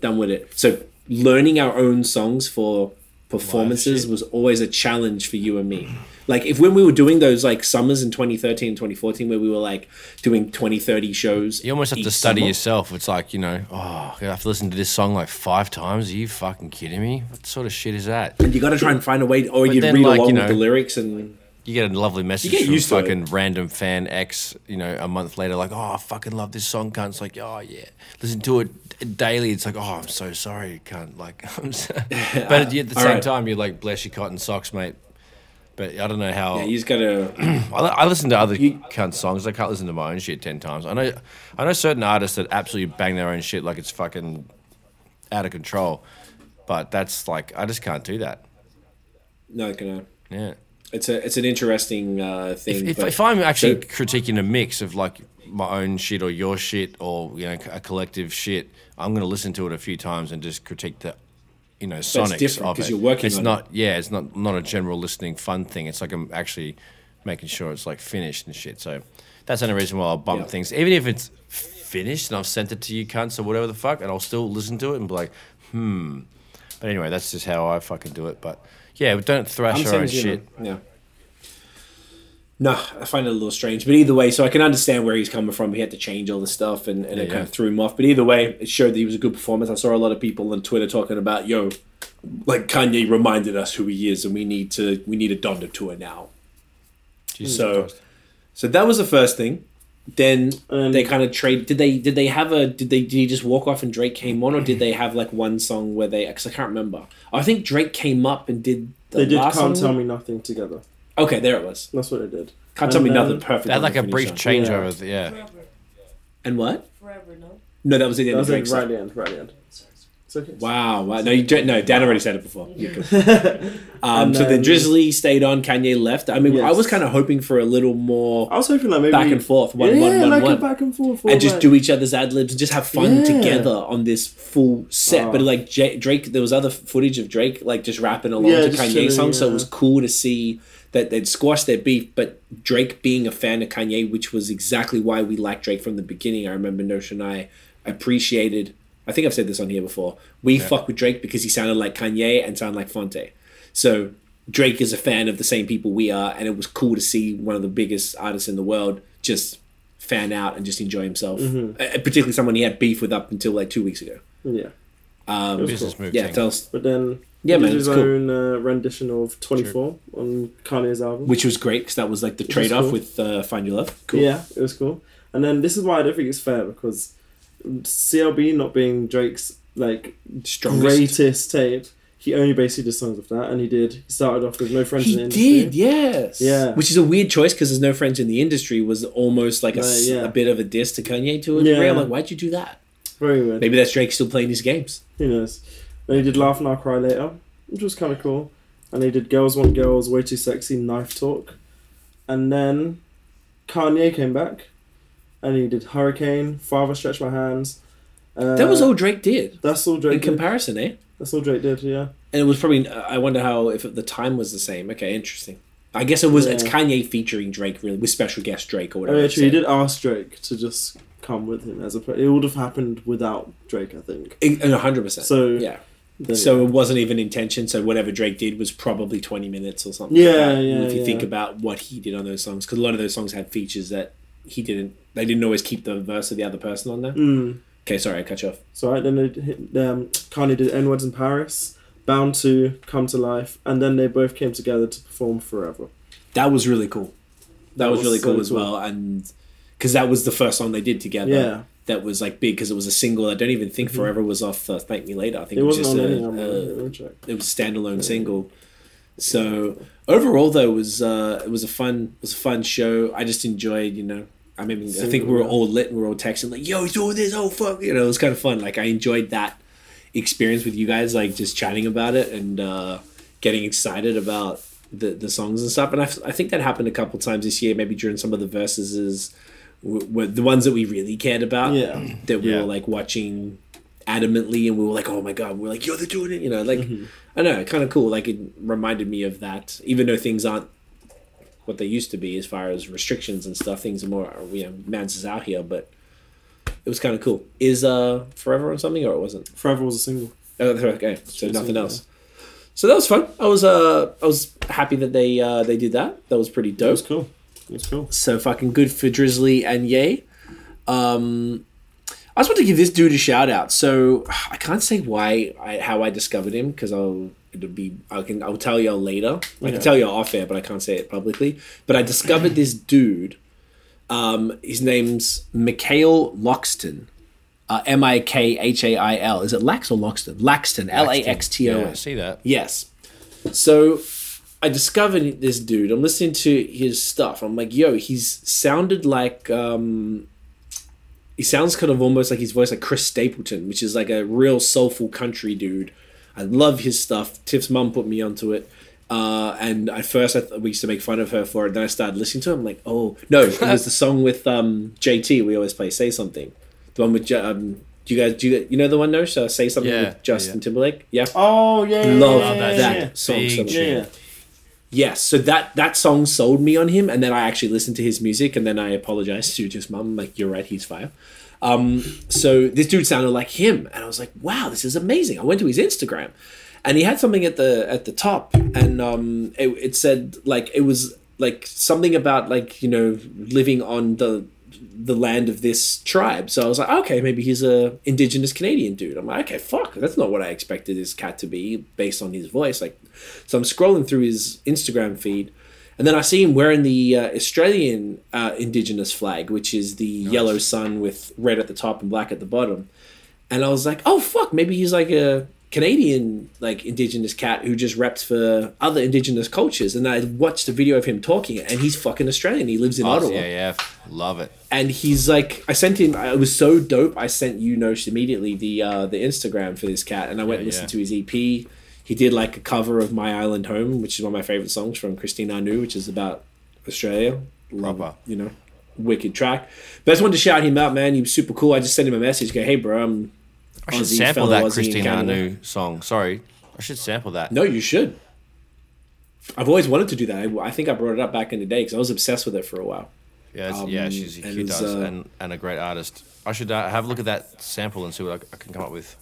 done with it. So learning our own songs for performances wow, was always a challenge for you and me. Like if when we were doing those like summers in twenty thirteen, twenty fourteen, where we were like doing twenty, thirty shows. You almost have to study summer. yourself. It's like, you know, oh, I have to listen to this song like five times. Are you fucking kidding me? What sort of shit is that? And you got to try and find a way, or you read like, along you know, with the lyrics, and you get a lovely message you get used from to fucking it. Random fan X, you know, a month later, like, oh, I fucking love this song, cunt. It's like, oh yeah, listen to it daily. It's like, oh, I'm so sorry, cunt. Like, I'm so... but at the same right. time, you're like, bless your cotton socks, mate. But I don't know how. Yeah, you just gotta. I listen to other you... cunt songs. I can't listen to my own shit ten times. I know, I know certain artists that absolutely bang their own shit like it's fucking out of control. But that's like, I just can't do that. No, I can't. Yeah, it's a, it's an interesting uh, thing. If, but... if, if I'm actually so... critiquing a mix of like my own shit or your shit or you know a collective shit, I'm gonna listen to it a few times and just critique the. You know, sonics it's different because you're working it's on not, it. Yeah, it's not not a general listening fun thing. It's like I'm actually making sure it's like finished and shit. So that's the only reason why I'll bump yeah. things. Even if it's finished and I've sent it to you cunts or whatever the fuck, and I'll still listen to it and be like, hmm. But anyway, that's just how I fucking do it. But yeah, don't thrash I'm our own shit. Yeah. No, I find it a little strange. But either way, so I can understand where he's coming from. He had to change all the stuff and, and yeah, it kind yeah. of threw him off. But either way, it showed that he was a good performance. I saw a lot of people on Twitter talking about, yo, like Kanye reminded us who he is and we need to we need a Donda tour now. Jesus so Christ. So that was the first thing. Then um, they kind of trade did they did they have a did they did he just walk off and Drake came on, or did they have like one song where they cause I can't remember. I think Drake came up and did the They did last Can't song. Tell Me Nothing together. Okay, there it was. That's what it did. Can't and tell me nothing perfect. They had like a brief changeover, yeah. yeah. And what? Forever, no? No, that was the end. That was like right end, right end. It's okay. Wow, wow. No, you no, Dan already said it before. Yeah. um, so then Drizzly stayed on, Kanye left. I mean, yes. I was kind of hoping for a little more. I was hoping like maybe back and forth, one, yeah, one, one, like one. A back and forth, forward. And just do each other's ad libs and just have fun yeah. together on this full set. Oh. But like J- Drake, there was other footage of Drake like just rapping along yeah, to Kanye's song, yeah. so it was cool to see. That they'd squash their beef, but Drake being a fan of Kanye, which was exactly why we liked Drake from the beginning. I remember Nosh and I appreciated, I think I've said this on here before, we yeah. fuck with Drake because he sounded like Kanye and sounded like Fonte. So Drake is a fan of the same people we are, and it was cool to see one of the biggest artists in the world just fan out and just enjoy himself, mm-hmm. uh, particularly someone he had beef with up until like two weeks ago. Yeah. Um, business cool. move yeah, tells, but then yeah, he man, did his cool. own uh, rendition of twenty-four True. on Kanye's album, which was great because that was like the trade off cool. with uh, Find Your Love. Cool. Yeah, it was cool. And then this is why I don't think it's fair, because C L B not being Drake's like Strongest. greatest tape, he only basically did songs of that, and he did. He started off with No Friends he in the Industry. He did, yes. Yeah. Which is a weird choice because there's No Friends in the Industry was almost like a, right, yeah. a bit of a diss to Kanye to a degree. Yeah. I'm like, why'd you do that? Very weird. Maybe that's Drake still playing his games. Who knows? Then he did Laugh Now Cry Later, which was kind of cool. And he did Girls Want Girls, Way Too Sexy, Knife Talk. And then Kanye came back and he did Hurricane, Father Stretch My Hands. Uh, that was all Drake did. That's all Drake In did. comparison, eh? That's all Drake did, yeah. And it was probably, I wonder how, if the time was the same. Okay, interesting. I guess it was, yeah. it's Kanye featuring Drake, really, with special guest Drake or whatever. Oh, actually, he did ask Drake to just... come with him as a player. It would have happened without Drake, I think. one hundred percent So yeah, then, so yeah. it wasn't even intention. So whatever Drake did was probably twenty minutes or something. Yeah, like yeah. If you yeah. think about what he did on those songs, because a lot of those songs had features that he didn't, they didn't always keep the verse of the other person on there. Mm. Okay, sorry, I cut you off. It's all right. Then they hit, um, Kanye did N-Words in Paris, Bound to, Come to Life, and then they both came together to perform Forever. That was really cool. That, that was, was really cool so as cool. well. And because that was the first song they did together. Yeah. That was like big because it was a single. I don't even think Forever was off uh, Thank Me Later. I think it, it was just a, a, it was a standalone yeah. single. So overall though, it was uh, it was a fun it was a fun show. I just enjoyed, you know. I mean, single, I think we were all lit and we were all texting like, "Yo, he's doing this, oh fuck!" You know, it was kind of fun. Like I enjoyed that experience with you guys, like just chatting about it and uh, getting excited about the the songs and stuff. And I I think that happened a couple times this year, maybe during some of the verses. Is, were the ones that we really cared about yeah. that we yeah. were like watching adamantly and we were like, oh my God, we we're like, yo, they're doing it, you know, like mm-hmm. I know, kind of cool, like it reminded me of that, even though things aren't what they used to be as far as restrictions and stuff, things are more, you know, man's is out here, but it was kind of cool. Is uh Forever on something or it wasn't? Forever was a single. Oh, okay, so nothing single, else yeah. So that was fun. I was uh I was happy that they uh they did that. That was pretty dope. That was cool. That's cool. So fucking good for Drizzly and Ye. Um, I just want to give this dude a shout out. So I can't say why, I, how I discovered him because I'll it'll be I can I'll tell y'all later. Yeah. I can tell y'all off air, but I can't say it publicly. But I discovered this dude. Um, his name's Mikhail Loxton. Uh, M I K H A I L. Is it Lax or Loxton? Laxton. L A X T O N. I see that. Yes. So. I discovered this dude. I'm listening to his stuff. I'm like, yo, he's sounded like, um, he sounds kind of almost like his voice, like Chris Stapleton, which is like a real soulful country dude. I love his stuff. Tiff's mum put me onto it. Uh, and at first I th- we used to make fun of her for it. Then I started listening to him. I'm like, oh, no, it was the song with um, J T. We always play Say Something. The one with J- um, Do you guys do that? You know the one, no? So Say Something yeah, with Justin yeah. Timberlake? Yeah. Oh, yeah. Love yeah, yeah, that yeah. song Big so much. Yeah. Yes, so that, that song sold me on him, and then I actually listened to his music, and then I apologized to his mum, like, you're right, he's fire. Um, so this dude sounded like him, and I was like, wow, this is amazing. I went to his Instagram, and he had something at the at the top, and um, it, it said, like, it was, like, something about, like, you know, living on the the land of this tribe. So I was like, okay, maybe he's a indigenous Canadian dude. I'm like, okay, fuck, that's not what I expected this cat to be based on his voice. Like, so I'm scrolling through his Instagram feed, and then I see him wearing the uh, Australian uh, indigenous flag, which is the nice. Yellow sun with red at the top and black at the bottom. And I was like, oh fuck, maybe he's like a Canadian, like indigenous cat who just reps for other indigenous cultures. And I watched a video of him talking, and he's fucking Australian. He lives in Ottawa. Yeah, yeah, love it. And he's like, I sent him. It was so dope. I sent you Nosh immediately the uh, the Instagram for this cat, and I went yeah, and listened yeah. to his E P. He did like a cover of My Island Home, which is one of my favorite songs from Christina Anu, which is about Australia. Proper, you know, wicked track. But I just wanted to shout him out, man. He was super cool. I just sent him a message. Go, hey, bro, I'm. I should Aussie, sample that Aussie Christina Anu song. Sorry. I should sample that. No, you should. I've always wanted to do that. I, I think I brought it up back in the day because I was obsessed with it for a while. Yeah, um, yeah, she's a cute artist uh, and, and a great artist. I should uh, have a look at that sample and see what I, I can come up with.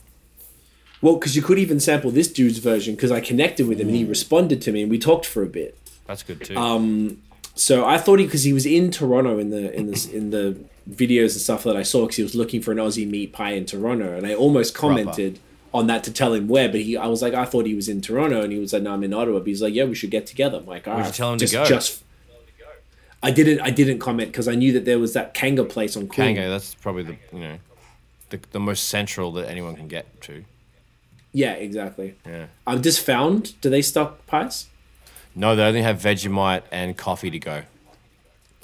Well, because you could even sample this dude's version because I connected with him mm. and he responded to me and we talked for a bit. That's good too. Um, so I thought he, because he was in Toronto in the in the in the videos and stuff that I saw, because he was looking for an Aussie meat pie in Toronto, and I almost commented Rubber. on that to tell him where, but he I was like, I thought he was in Toronto, and he was like, no, I'm in Ottawa, but he's like, yeah, we should get together. I'm like, all right, tell him just, to go. Just I didn't I didn't comment because I knew that there was that Kanga place on Queen. Kanga, that's probably the you know the the most central that anyone can get to. Yeah, exactly. Yeah, I just found. Do they stock pies? No, they only have Vegemite and coffee to go.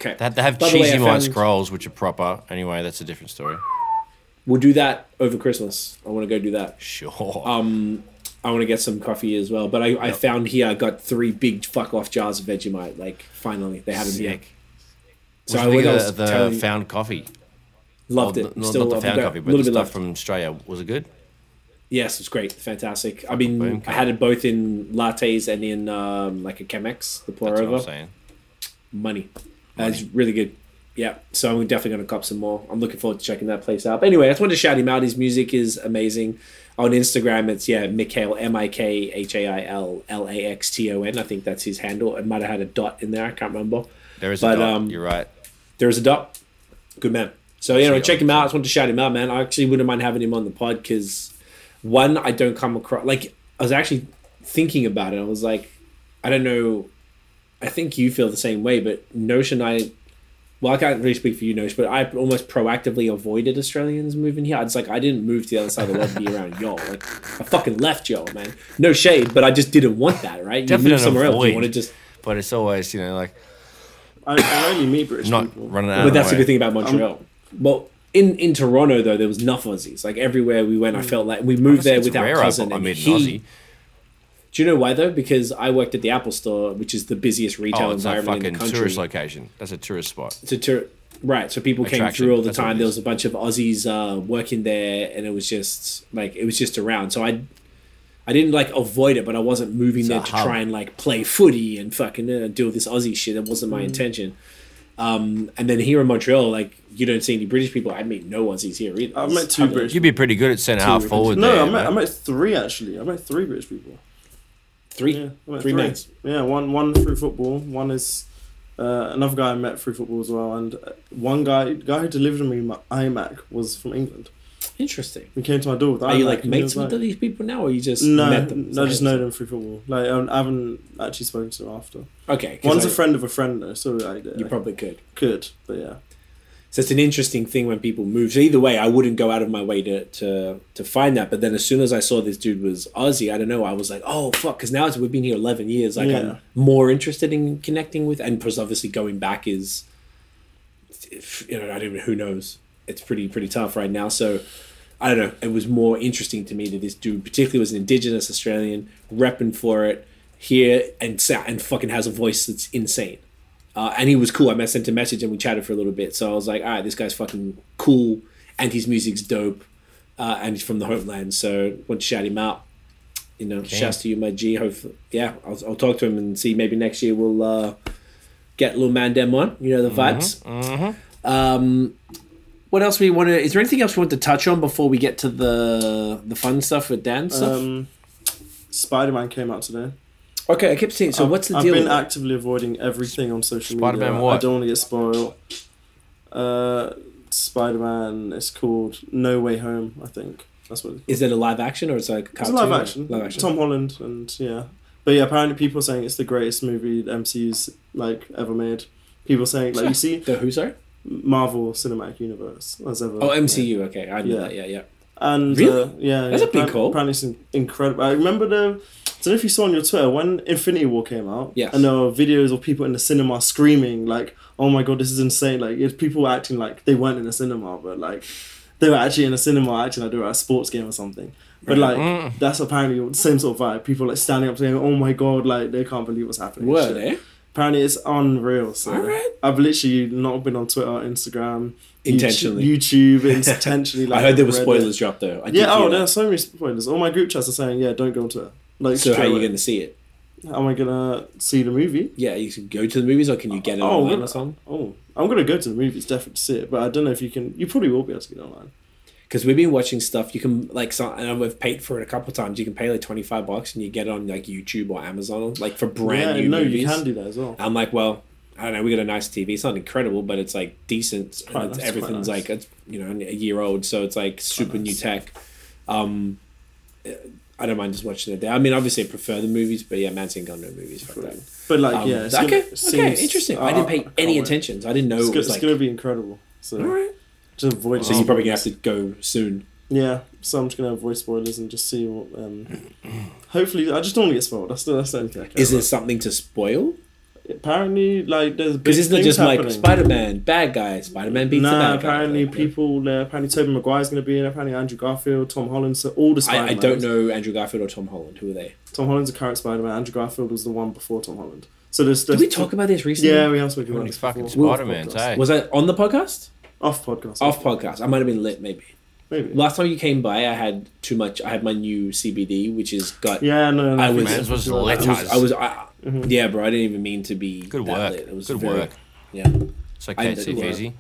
Okay. They have, they have cheesy white found... scrolls, which are proper. Anyway, that's a different story. We'll do that over Christmas. I want to go do that. Sure. Um, I want to get some coffee as well. But I, yep. I found here I got three big fuck off jars of Vegemite. Like finally, they had them here. So I think of the telling... found coffee. Loved it. Well, Still not the found coffee, but the stuff left. from Australia. Was it good? Yes, it's great, fantastic. I mean, Boom. I had it both in lattes and in um, like a Chemex, the pour that's over. What I'm saying. Money. Uh, it's really good. Yeah, so I'm definitely going to cop some more. I'm looking forward to checking that place out. But anyway, I just wanted to shout him out. His music is amazing. On Instagram, it's, yeah, Mikhail, M I K H A I L L A X T O N. I think that's his handle. It might have had a dot in there. I can't remember. There is but, a dot. Um, You're right. There is a dot. Good man. So yeah, anyway, check him out. I just wanted to shout him out, man. I actually wouldn't mind having him on the pod because, one, I don't come across... Like, I was actually thinking about it. I was like, I don't know... I think you feel the same way, but Nosh and I... Well, I can't really speak for you, Nosh, but I almost proactively avoided Australians moving here. I just like, I didn't move to the other side of the world to be around y'all. Like, I fucking left y'all, man. No shade, but I just didn't want that, right? You Definitely move somewhere avoid, else, you want to just... But it's always, you know, like... I, I only meet British not people. Running out but that's the good thing about Montreal. Um, well, in, in Toronto, though, there was enough Aussies. Like, everywhere we went, I felt like... We moved there with our cousin, I, I and he... Aussie. Do you know why, though? Because I worked at the Apple Store, which is the busiest retail oh, environment in the country. Oh, it's a fucking tourist location. That's a tourist spot. It's a tour, right? So people Attraction. came through all the That's time. There was a bunch of Aussies uh, working there, and it was just like it was just around. So I, I didn't like avoid it, but I wasn't moving it's there to hub. try and like play footy and fucking uh, do all this Aussie shit. That wasn't my mm. intention. Um, and then here in Montreal, like you don't see any British people. I meet no Aussies here either. I met two British. You'd be pretty good at centre half forward. No, there, I met right? I met three actually. I met three British people. Three, yeah, three, three mates. Yeah, one, one through football. One is uh, another guy I met through football as well, and one guy, guy who delivered me my iMac was from England. Interesting. He came to my door with the iMac. Are you like mates with like, these people now, or you just no, met them? No, I just know them through football. Like I haven't actually spoken to them after. Okay, one's I, a friend of a friend though, so I, you I, probably could. Could, but yeah. So it's an interesting thing when people move. So either way, I wouldn't go out of my way to to to find that. But then as soon as I saw this dude was Aussie, I don't know, I was like, oh, fuck, because now it's, we've been here eleven years. Like, yeah. I'm more interested in connecting with, and because obviously going back is, you know, I don't know, who knows? It's pretty, pretty tough right now. So I don't know. It was more interesting to me that this dude particularly was an Indigenous Australian, repping for it here and sat and fucking has a voice that's insane. Uh, and he was cool. I sent a message and we chatted for a little bit. So I was like, all right, this guy's fucking cool and his music's dope. Uh, and he's from the homeland. So I want to shout him out. You know, okay. Shouts to you, my G. Hopefully, yeah, I'll, I'll talk to him and see. Maybe next year we'll uh, get Lil Mandem on. You know, the vibes. Mm-hmm, mm-hmm. Um, what else we want to... Is there anything else we want to touch on before we get to the the fun stuff with Dan stuff? Um, Spider-Man came out today. Okay, I kept saying, so I've, what's the deal? I've been actively avoiding everything on social media. Spider-Man what? I don't want to get spoiled. Uh, Spider-Man, it's called No Way Home, I think. That's what it's called. Is it a live action or it's like a cartoon? It's a live action. Live action. Tom Holland and, yeah. But yeah, apparently people are saying it's the greatest movie M C U's, like, ever made. People saying, like, you see... The who, sorry? Marvel Cinematic Universe. As ever. Oh, M C U, yeah. Okay. I knew yeah. that, yeah, yeah. And, really? Uh, yeah. That's yeah, a big call. Apparently it's incredible. I remember the... I don't know if you saw on your Twitter when Infinity War came out, yes. and there were videos of people in the cinema screaming like, "Oh my god, this is insane!" Like, it's people acting like they weren't in a cinema, but like they were actually in a cinema, acting like they were at a sports game or something. But like mm-hmm. that's apparently the same sort of vibe. People like standing up saying, "Oh my god!" Like they can't believe what's happening. Word, eh? Apparently it's unreal. So all right. I've literally not been on Twitter, Instagram, intentionally, YouTube, intentionally. Like, I heard there were spoilers dropped though. I yeah, oh, that. There are so many spoilers. All my group chats are saying, "Yeah, don't go on Twitter." Like, so how are you going to see it? Am I going to see the movie? Yeah, you can go to the movies or can you get it oh, online gonna, or something? Oh, I'm going to go to the movies definitely to see it, but I don't know if you can... You probably will be able to get it online. Because we've been watching stuff, you can, like, some, and we've paid for it a couple of times, you can pay like twenty-five bucks and you get it on like YouTube or Amazon, like for brand yeah, new no, movies. You can do that as well. I'm like, well, I don't know, we got a nice T V. It's not incredible, but it's like decent. It's and it's, nice, everything's nice. Like, it's, you know, a year old, so it's like super nice. New tech. Um... I don't mind just watching it there. I mean, obviously, I prefer the movies, but yeah, man's ain't got no movies for that. But like, um, yeah, okay, gonna, okay, seems, interesting. Uh, I didn't pay I any wait. attention. I didn't know it's it was go, like, it's gonna be incredible. So all right. just avoid. So you're probably gonna have to go soon. Yeah, so I'm just gonna avoid spoilers and just see what. Um, hopefully, I just don't want to get spoiled. That's the that's the only thing. I care Is about. there something to spoil? Apparently, like there's because it's not just happening. Like Spider-Man, bad guy. Spider-Man beats nah, the bad apparently guy. Apparently, people. Uh, apparently, Tobey Maguire's going to be in. Apparently, Andrew Garfield, Tom Holland. So all the Spider-Man. I, I don't know Andrew Garfield or Tom Holland. Who are they? Tom Holland's the current Spider-Man. Andrew Garfield was the one before Tom Holland. So there's. there's Did we talk th- about this recently? Yeah, we have spoken about this fucking Spider-Man. Hey. Was that on the podcast? Off podcast. Off podcast. I might have been lit, maybe. Maybe. Last time you came by, I had too much. I had my new C B D, which is got. Yeah, no, no. I was. Man's was lit. I was. I was I, Mm-hmm. Yeah, bro, I didn't even mean to be good that work. Late. It was good very, work. Yeah, it's like that's easy.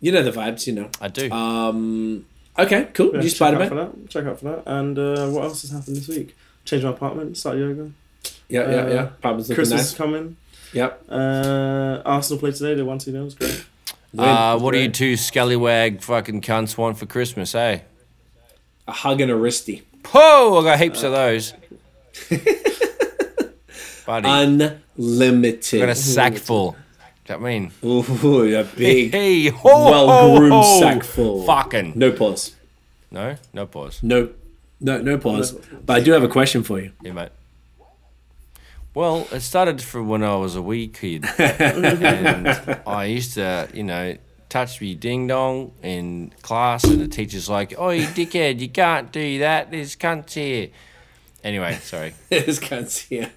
You know the vibes, you know. I do. Um, okay, cool. Yeah, you Spider-Man. Check out for that. And uh, what else has happened this week? Change my apartment. Start yoga. Yeah, uh, yeah, yeah. Apartment's looking nice. Christmas is coming. Yep. Uh, Arsenal played today. They won two nil. It was great. Uh, what do you two scallywag fucking cunts want for Christmas, eh? A hug and a wristy. Oh, I got heaps uh, of those. Buddy. Unlimited. I got a sack full. Do you know what I mean? Ooh, a big, hey, hey, ho, well-groomed ho, ho. sack full. Fucking. No pause. No? No pause. No, no, no pause. No. But I do have a question for you. Yeah, mate. Well, it started from when I was a wee kid, and I used to, you know, touch me ding-dong in class, and the teacher's like, oh, you dickhead, you can't do that, there's cunts here. Anyway, sorry. There's cunts here.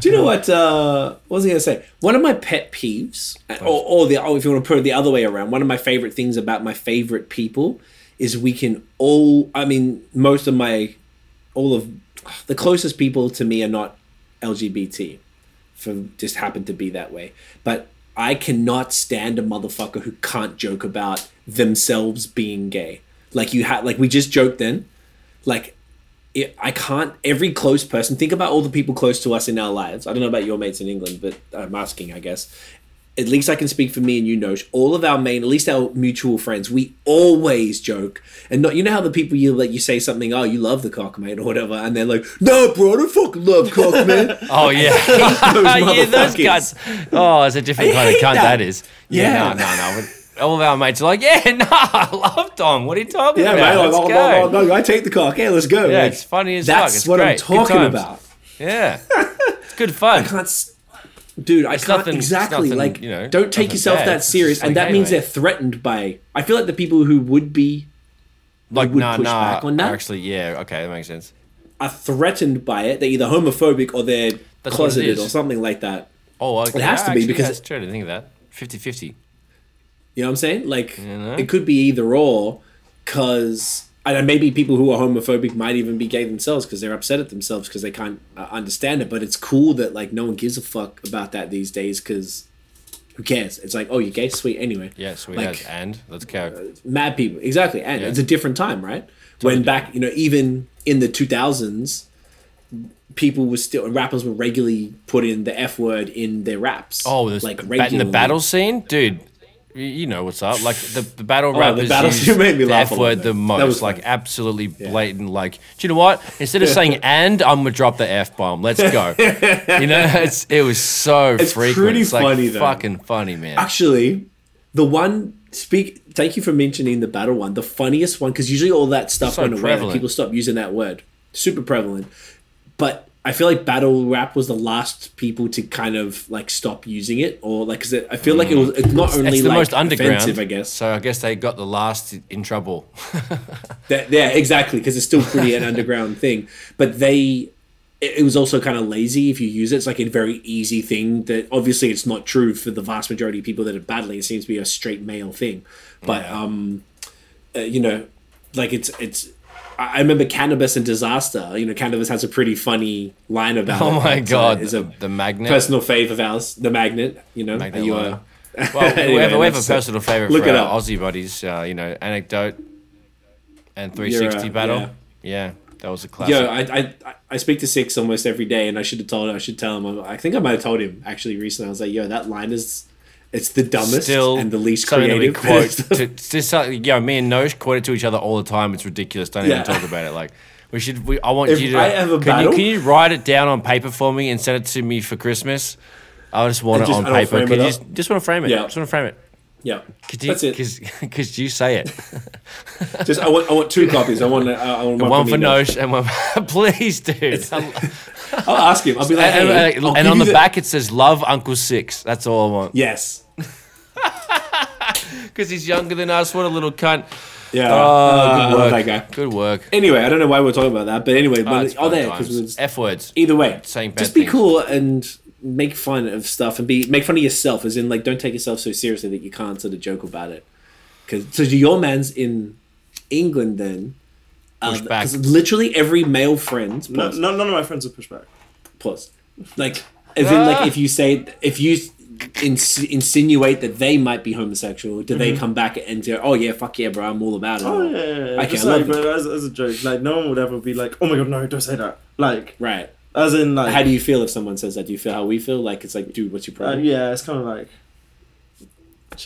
Do you know what, uh, what was I going to say? One of my pet peeves, or, or the, oh, if you want to put it the other way around, one of my favourite things about my favourite people is we can all, I mean, most of my, all of, the closest people to me are not L G B T, for just happened to be that way. But I cannot stand a motherfucker who can't joke about themselves being gay. Like you had, like we just joked then. Like it, I can't. Every close person. Think about all the people close to us in our lives. I don't know about your mates in England, but I'm asking, I guess. At least I can speak for me and you, Nosh. All of our main, at least our mutual friends, we always joke. And not, you know how the people you like, you say something, oh, you love the cock, mate, or whatever, and they're like, no, bro, I don't fucking love cock, man. Oh, yeah. those yeah, those guys. Oh, it's a different I kind of cunt that. that is. Yeah. yeah. No, no, no. All of our mates are like, yeah, no, I love Tom. What are you talking yeah, about? Yeah, mate. Let's go. No, no, no, I take the cock. Yeah, let's go. Yeah, like, it's funny as fuck. That's it's what great. I'm talking about. Yeah. It's good fun. I can't st- Dude, I it's can't nothing, exactly nothing, like. You know, don't take yourself bad. that serious, and like, that hey, means mate. they're threatened by. I feel like the people who would be, like, would nah, push nah, back on that. Actually, yeah, okay, that makes sense. Are threatened by it? They're either homophobic or they're That's closeted or something like that. Oh, okay. It has yeah, to be actually, because that's true. I didn't think of that. fifty-fifty You know what I'm saying? Like, you know? It could be either or, because. And maybe people who are homophobic might even be gay themselves because they're upset at themselves because they can't uh, understand it. But it's cool that like no one gives a fuck about that these days because who cares? It's like, oh, you're gay? Sweet. Anyway. Yeah, sweet. Like, as, and let's go. Mad people. Exactly. And yeah. It's a different time, right? Totally. When back, you know, even in the two thousands, people were still, rappers were regularly put in the F word in their raps. Oh, there's like regularly. In the battle scene? Dude. You know what's up. Like, the, the battle oh, rappers the use you made me laugh the F word the most. That was like, funny. Absolutely blatant. Yeah. Like, do you know what? Instead of saying, and, I'm going to drop the F-bomb. Let's go. You know, it's it was so it's frequent. Pretty it's like funny, though. Fucking funny, man. Actually, the one, speak. thank you for mentioning the battle one. The funniest one, because usually all that stuff so went prevalent. away. People stopped using that word. Super prevalent. But I feel like battle rap was the last people to kind of like stop using it, or like because I feel like it was it's not only it's the like most underground, offensive, I guess. So I guess they got the last in trouble. that, yeah, exactly, because it's still pretty an underground thing. But they, it, it was also kind of lazy if you use it. It's like a very easy thing that obviously it's not true for the vast majority of people that are battling. It seems to be a straight male thing, but yeah. um, uh, you know, like it's it's. I remember Cannabis and Disaster. You know, Cannabis has a pretty funny line about. Oh my it. god! It's a the, the magnet, personal fave of ours. The magnet, you know, magnet you are. Well, anyway, we have, we have a personal favorite for our up. Aussie buddies. Uh, you know, Anecdote and three sixty Euro, battle. Yeah. yeah, that was a classic. Yo, I I I speak to Six almost every day, and I should have told I should tell him. I think I might have told him actually recently. I was like, yo, that line is. It's the dumbest Still, and the least creative. Quote to, just, uh, you know, me and Nosh quote it to each other all the time. It's ridiculous. Don't yeah. even talk about it. Like we should. We, I want if you to. I have a can battle, you, can you write it down on paper for me and send it to me for Christmas? I just want I it just, on I paper. Can you just, just want to frame it. Yeah. Just want to frame it. Yeah. You, That's it. Because you say it. just I want. I want two copies. I want. Uh, I want one, one for Nosh and one. Please, dude. I'll ask him. I'll be like, hey, and, and on the, the back it says, "Love Uncle Six." That's all I want. Yes, because he's younger than us. What a little cunt! Yeah, uh, good work. That guy. Good work. Anyway, I don't know why we're talking about that, but anyway, oh, but, oh there because F words. Either way, saying just be things. cool and make fun of stuff and be make fun of yourself. As in, like, don't take yourself so seriously that you can't sort of joke about it. Because so your man's in England then. Because um, literally every male friend, no, no, none of my friends are pushback. Pause. Like, as in, like, if you say, if you ins- insinuate that they might be homosexual, do mm-hmm. they come back and go, "Oh yeah, fuck yeah, bro, I'm all about it." Oh yeah, yeah, yeah. Okay, just I love like, it. As, as a joke, like no one would ever be like, "Oh my god, no, don't say that." Like, right? As in, like, how do you feel if someone says that? Do you feel how we feel? Like, it's like, dude, what's your problem? Uh, yeah, it's kind of like.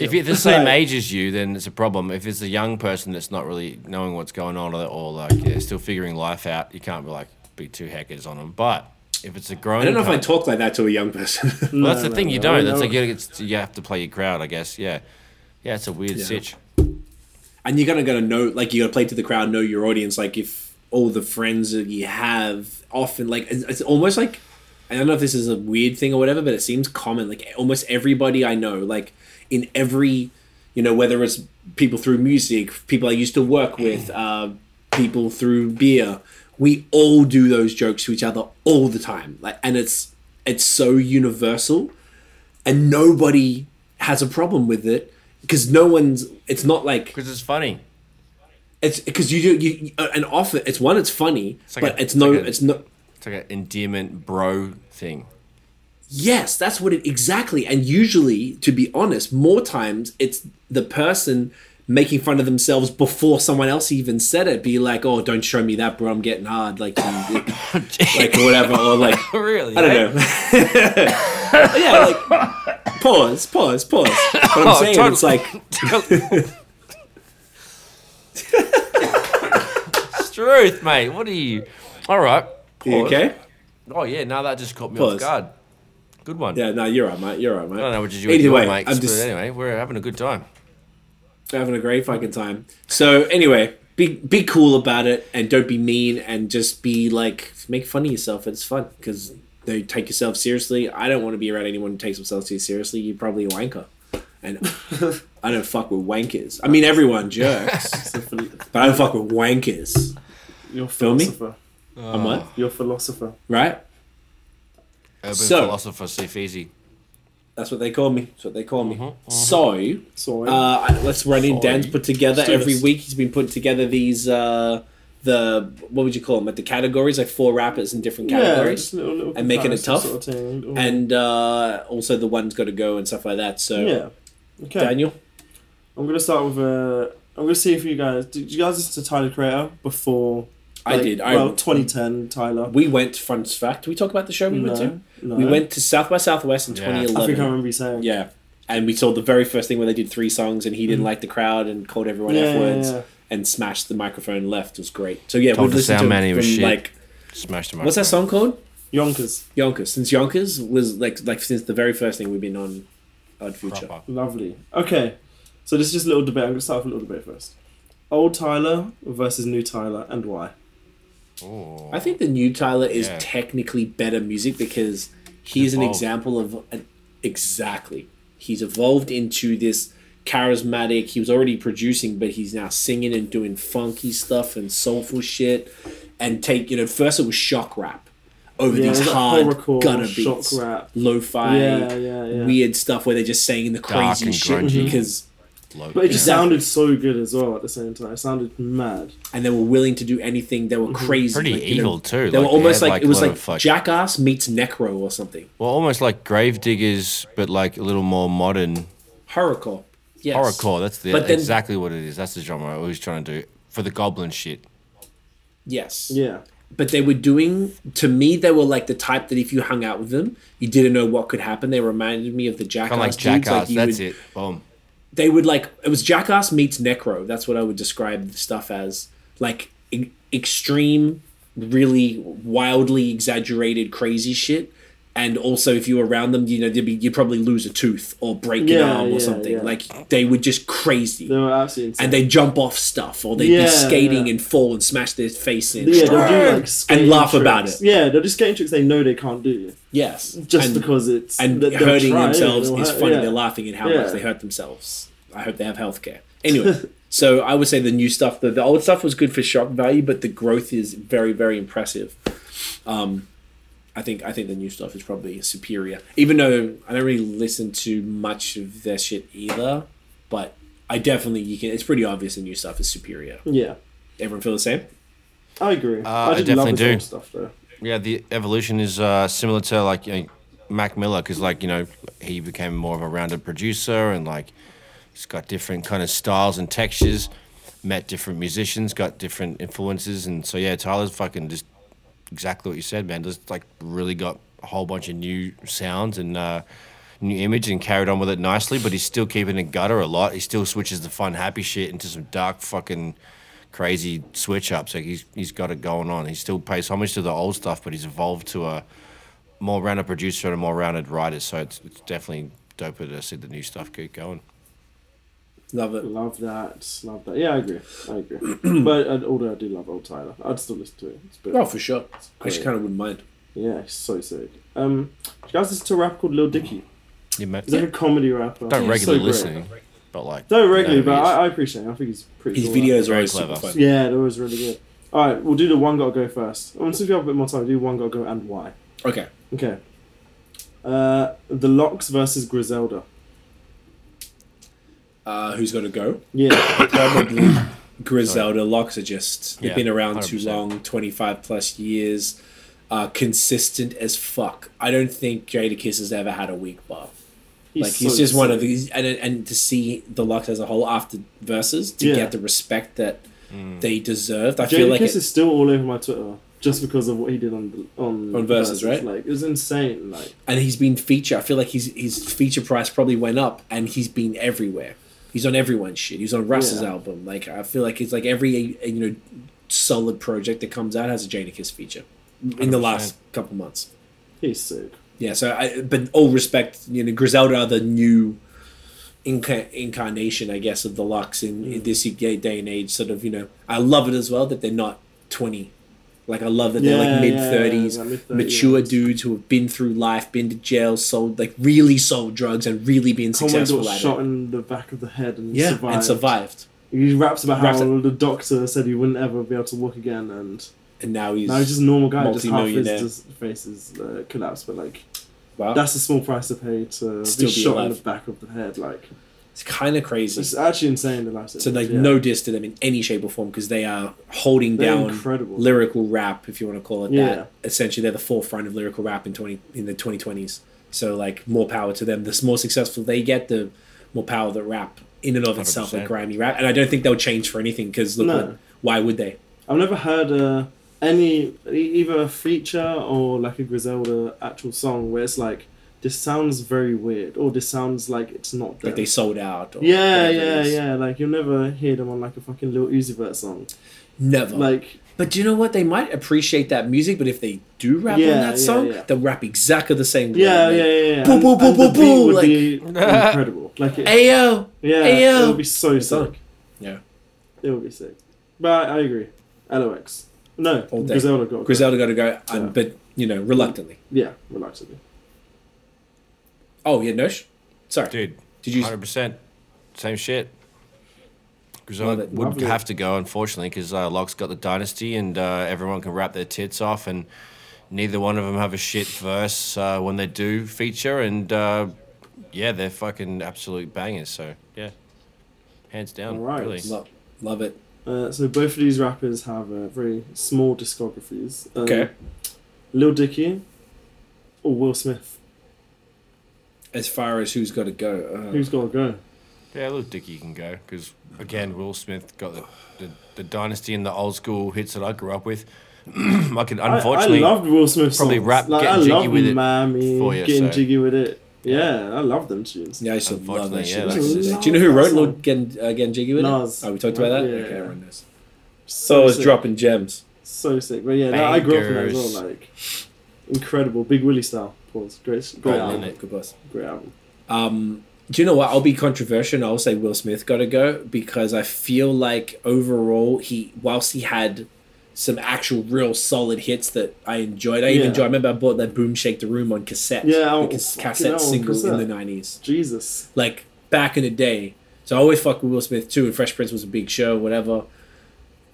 If you're the same age as you, then it's a problem. If it's a young person that's not really knowing what's going on, or, or like they're still figuring life out, you can't be like be too hackers on them. But if it's a grown, I don't know country, if I talk like that to a young person. Well, no, that's the no, thing. You don't. No, that's no. like it's, you have to play your crowd, I guess. Yeah, yeah. It's a weird yeah. sitch. And you're gonna gotta know, like you gotta play to the crowd, know your audience. Like if all the friends that you have, often like it's, it's almost like, I don't know if this is a weird thing or whatever, but it seems common. Like almost everybody I know, like in every, you know, whether it's people through music, people I used to work with, uh, people through beer, we all do those jokes to each other all the time. Like, and it's it's so universal, and nobody has a problem with it because no one's. It's not like because it's funny. It's because you do you, and often it's one. It's funny, it's like but a, it's no. It's, like a, it's no. It's like an endearment bro thing. Yes, that's what it exactly. And usually, to be honest, more times it's the person making fun of themselves before someone else even said it. Be like, "Oh, don't show me that, bro. I'm getting hard." Like, like whatever, or like, really? I don't know. yeah, like pause, pause, pause. But I'm oh, saying totally. It's like, it's truth, mate. What are you? All right. You okay? Oh yeah, now that just caught me Pause. off guard. Good one. Yeah, no, you're right, mate. You're right, mate. I don't know what you do with your mates, I'm just, but anyway, we're having a good time. Having a great fucking time. So anyway, be be cool about it and don't be mean and just be like, make fun of yourself. It's fun because they take yourself seriously. I don't want to be around anyone who takes themselves too seriously. You're probably a wanker. And I don't fuck with wankers. I mean, everyone jerks, but I don't fuck with wankers. You're Feel me? Uh, I'm what? You're a philosopher. Right? Urban so, philosopher, safe easy. That's what they call me. That's what they call me. Uh-huh, uh-huh. So, Sorry. Uh, let's run Sorry. in. Dan's put together every this. week. He's been putting together these, uh, the what would you call them? Like the categories, like four rappers in different categories. Yeah, little, little and making it tough. Sort of and uh, also the one's got to go and stuff like that. So, yeah. Okay. Daniel? I'm going to start with, uh, I'm going to see if you guys, did you guys listen to Tyler Creator before... Like, I did. Well, I, twenty ten, Tyler. We went, fun fact, did we talk about the show we no, went to? No. We went to South by Southwest in yeah. twenty eleven. I think I remember you saying. Yeah. And we saw the very first thing where they did three songs and he didn't mm. like the crowd and called everyone yeah, F-words yeah, yeah. and smashed the microphone and left. It was great. So yeah, we listened to it from shit. like... Smashed the microphone. What's that song called? Yonkers. Yonkers. Since Yonkers was like, like since the very first thing we've been on Odd Future. Proper. Lovely. Okay. So this is just a little debate. I'm going to start with a little debate first. Old Tyler versus new Tyler and why? Ooh. I think the new Tyler is yeah. technically better music because he's evolved. an example of an, exactly he's evolved into this charismatic. He was already producing, but he's now singing and doing funky stuff and soulful shit. And take you know, first it was shock rap over yeah, these hard gunna beats, rap. lo-fi, yeah, yeah, yeah. weird stuff where they're just saying the crazy and shit grungy. because. Low, but it just yeah. sounded so good as well at the same time. It sounded mad. And they were willing to do anything. They were crazy. Pretty like, evil know, too. They like were almost they like, like, it was like, like Jackass meets Necro or something. Well, almost like Gravediggers, but like a little more modern. Horrorcore. Yes. Horrorcore, that's the, then, exactly what it is. That's the genre I was trying to do for the goblin shit. Yes. Yeah. But they were doing, to me, they were like the type that if you hung out with them, you didn't know what could happen. They reminded me of the Jackass. Kind of like Jackass, like that's would, it. Boom. They would like, it was Jackass meets Necro. That's what I would describe the stuff as. Like e- extreme, really wildly exaggerated, crazy shit. And also if you were around them, you know, they'd be, you'd probably lose a tooth or break yeah, an arm or yeah, something. Yeah. Like they were just crazy. They were absolutely insane. And they'd jump off stuff or they'd yeah, be skating yeah. and fall and smash their face in. Yeah, they'll do like skating and laugh tricks. about it. Yeah, they'll do skating tricks they know they can't do. Yes. Just and, because it's... And hurting try, themselves is hurt, funny. Yeah. They're laughing at how yeah. much they hurt themselves. I hope they have healthcare. Anyway, so I would say the new stuff, the, the old stuff was good for shock value, but the growth is very, very impressive. Um, I think I think the new stuff is probably superior, even though I don't really listen to much of their shit either. But I definitely, you can. It's pretty obvious the new stuff is superior. Yeah. Everyone feel the same? I agree. Uh, I, I definitely love the do. Stuff, though. Yeah, the evolution is uh, similar to like you know, Mac Miller, because like you know he became more of a rounded producer and like. It's got different kind of styles and textures, met different musicians, got different influences. And so, yeah, Tyler's fucking just exactly what you said, man. Just like really got a whole bunch of new sounds and uh, new image and carried on with it nicely, but he's still keeping it gutter a lot. He still switches the fun, happy shit into some dark fucking crazy switch-ups. Like, he's he's got it going on. He still pays homage to the old stuff, but he's evolved to a more rounded producer and a more rounded writer, so it's, it's definitely doper to see the new stuff keep going. Love it. Love that. Love that. Yeah, I agree. I agree. But uh, although I do love old Tyler, I'd still listen to it. It's oh, for sure. I just kind of wouldn't mind. Yeah, it's so sick. Um, you guys listen to a rapper called Lil Dicky. Yeah, mate. He's like yeah. a comedy rapper. Don't regularly so listen, but like... Don't regularly, but I, I appreciate it. I think he's pretty His cool videos are always clever. Fun. Yeah, they're always really good. All right, we'll do the One Gotta Go first. I want to see if you have a bit more time. Do One Gotta Go and why. Okay. Okay. Uh, the Lox versus Griselda. Uh, who's got to go? Yeah. Probably Griselda. Sorry. Locks are just, they've yeah, been around one hundred percent. Too long, twenty-five plus years, uh, consistent as fuck. I don't think Jadakiss has ever had a weak bar. He's like, so he's just one of these, and and to see the Locks as a whole after Versus, to yeah. get the respect that mm. they deserved, I Jadakiss feel like. Jadakiss is still all over my Twitter. Just because of what he did on on, on Versus, right? Like, it was insane. Like, and he's been feature. I feel like his his feature price probably went up, and he's been everywhere. He's on everyone's shit. He's on Russ's yeah. album. Like, I feel like it's like every you know solid project that comes out has a Jadakiss feature one hundred percent. In the last couple months. He's sick. Yeah. So, I but all respect, you know, Griselda, the new inca- incarnation, I guess, of the Lux in, mm. in this day and age. Sort of, you know, I love it as well that they're not twenty. Like, I love that they're, yeah, like, mid-thirties, yeah, yeah, yeah, mature years. Dudes who have been through life, been to jail, sold, like, really sold drugs and really been Conway successful got at shot it. shot in the back of the head and yeah, survived. Yeah, and survived. He raps about raps how it. The doctor said he wouldn't ever be able to walk again, and... And now he's... Now he's just a normal guy, just half his just face is uh, collapsed, but, like... Wow. That's a small price to pay to Still be, be shot alive. In the back of the head, like... It's kind of crazy. It's actually insane. The last so like yeah. no diss to them in any shape or form because they are holding they're down incredible. Lyrical rap, if you want to call it yeah. that. Essentially, they're the forefront of lyrical rap in twenty in the twenty twenties. So like more power to them. The more successful they get, the more power the rap in and of itself, one hundred percent. Like grimy rap. And I don't think they'll change for anything because look, no. like, why would they? I've never heard uh, any either a feature or like a Griselda actual song where it's like. This sounds very weird, or this sounds like it's not them. Like they sold out. Or yeah, yeah, yeah. Like you'll never hear them on like a fucking Lil Uzi Vert song. Never. Like, but do you know what? They might appreciate that music, but if they do rap yeah, on that yeah, song, yeah. they'll rap exactly the same way. Yeah, yeah, yeah, yeah. Boo, boo, boo, boo, boo. Like be incredible. Like ayo. Yeah, ayo. It would be so it's sick. Song. Yeah, it would be sick. But I agree. L O X. No, Griselda got to Griselda go. Griselda got to go, um, yeah. but you know, reluctantly. Yeah, reluctantly. Oh, yeah, Nosh? Sorry. Dude, did you... one hundred percent. Same shit. Griselda would have to go, unfortunately, because uh, Locke's got the dynasty and uh, everyone can rap their tits off and neither one of them have a shit verse uh, when they do feature and, uh, yeah, they're fucking absolute bangers. So, yeah, hands down. All right. Really. Love, love it. Uh, so both of these rappers have uh, very small discographies. Um, okay. Lil Dicky or Will Smith? As far as who's got to go. Uh, who's got to go? Yeah, Lil Dicky can go. Because, again, Will Smith got the, the, the dynasty and the old school hits that I grew up with. I could, unfortunately... I, I loved Will Smith probably songs. Rap, like, getting I jiggy loved with it. Mammy, for you, getting so. Jiggy with it. Yeah, I love them tunes. Yeah, I used to love that shit. Yeah, do you know who wrote Lil getting, uh, getting Jiggy with Nas. It? Oh, we talked about that? Yeah. Okay, everyone knows. So oh, I was sick. Dropping gems. So sick. But yeah, no, I grew up with that as well. Like, incredible. Big Willie style. Great, great album. It. Good boss. Great album. Um, do you know what? I'll be controversial. I'll say Will Smith got to go because I feel like overall, he whilst he had some actual real solid hits that I enjoyed, I yeah. even enjoyed. I remember I bought that Boom Shake the Room on cassette. Yeah, I was, cassette yeah, single cassette. In the nineties. Jesus, like back in the day. So I always fuck with Will Smith too. And Fresh Prince was a big show, whatever.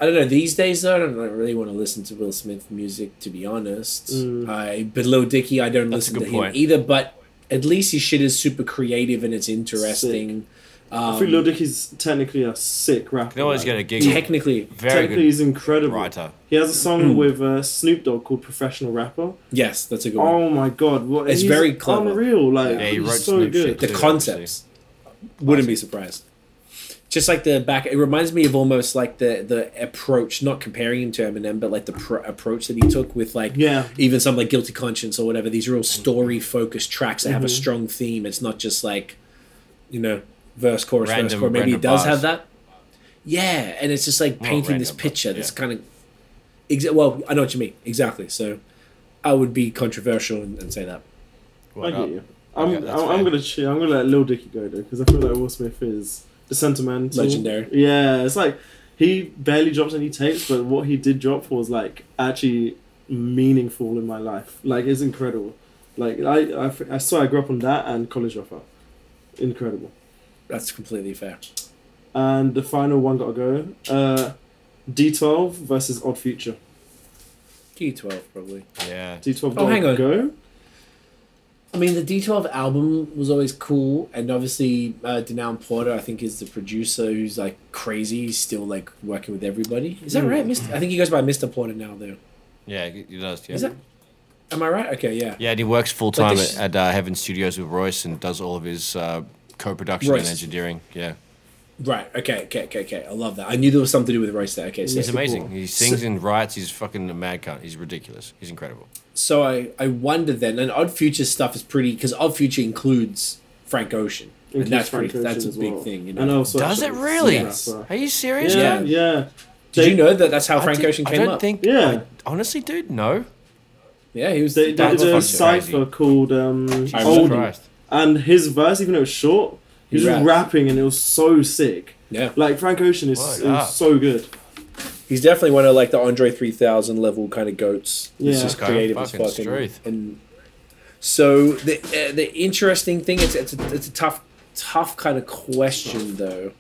I don't know, these days though, I don't really want to listen to Will Smith music, to be honest. Mm. I, but Lil Dicky, I don't That's listen to him point. Either, but at least his shit is super creative and it's interesting. Um, I think Lil Dicky's technically a sick rapper. They always like, get a gig. Technically. Very technically, good he's incredible. Writer. He has a song with uh, Snoop Dogg called Professional Rapper. Yes, that's a good one. Oh my God. What, it's very clever. Unreal. Like, yeah, he wrote so Snoop good. Shit the too, concepts. Obviously. Wouldn't be surprised. Just like the back, it reminds me of almost like the the approach, not comparing him to Eminem, but like the pr- approach that he took with like yeah. even some like Guilty Conscience or whatever. These real story focused tracks that mm-hmm. have a strong theme. It's not just like, you know, verse, chorus, random, verse, chorus. Maybe he does bars. have that. Yeah, and it's just like well, painting this picture. Bars, yeah. This kind of, exa- well, I know what you mean exactly. So, I would be controversial and, and say that. What I up? get you. I'm okay, I'm, I'm gonna cheer. I'm gonna let Lil Dicky go though because I feel like Will Smith is. The sentimental, legendary. Yeah, it's like he barely drops any tapes, but what he did drop was like actually meaningful in my life. Like it's incredible. Like I, I, I saw I grew up on that and College Dropout. Incredible. That's completely fair. And the final one gotta go. Uh, D twelve versus Odd Future. D twelve probably. Yeah. D twelve. Oh, hang on. Go. I mean, the D twelve album was always cool, and obviously uh, Denaun Porter, I think, is the producer who's like crazy. He's still like working with everybody. Is that mm. right, Mister? I think he goes by Mister Porter now, though. Yeah, he does. Yeah. Is that? Am I right? Okay, yeah. Yeah, and he works full time like sh- at, at uh, Heaven Studios with Royce and does all of his uh, co-production Royce. and engineering. Yeah. Right. Okay. Okay. Okay. Okay. I love that. I knew there was something to do with Royce there. Okay. So he's amazing. Cool. He sings so, and writes. He's fucking a mad cunt. He's ridiculous. He's incredible. So I, I wonder then, and Odd Future stuff is pretty because Odd Future includes Frank Ocean, and that's Frank pretty. Ocean that's a big well. thing. You know? And also does it really? Yes. Are you serious? Yeah. Man? Yeah. Did they, you know that that's how I Frank did, Ocean came up? I don't up? think. Yeah. I, honestly, dude, no. Yeah, he was. They, they did a cipher called um, Oldie, and his verse, even though it was short. He was just rapping and it was so sick. Yeah. Like Frank Ocean is, oh, is so good. He's definitely one of like the Andre three thousand level kind of goats. He's yeah. just creative as fuck. And, and so the uh, the interesting thing, it's it's a, it's a tough tough kind of question though.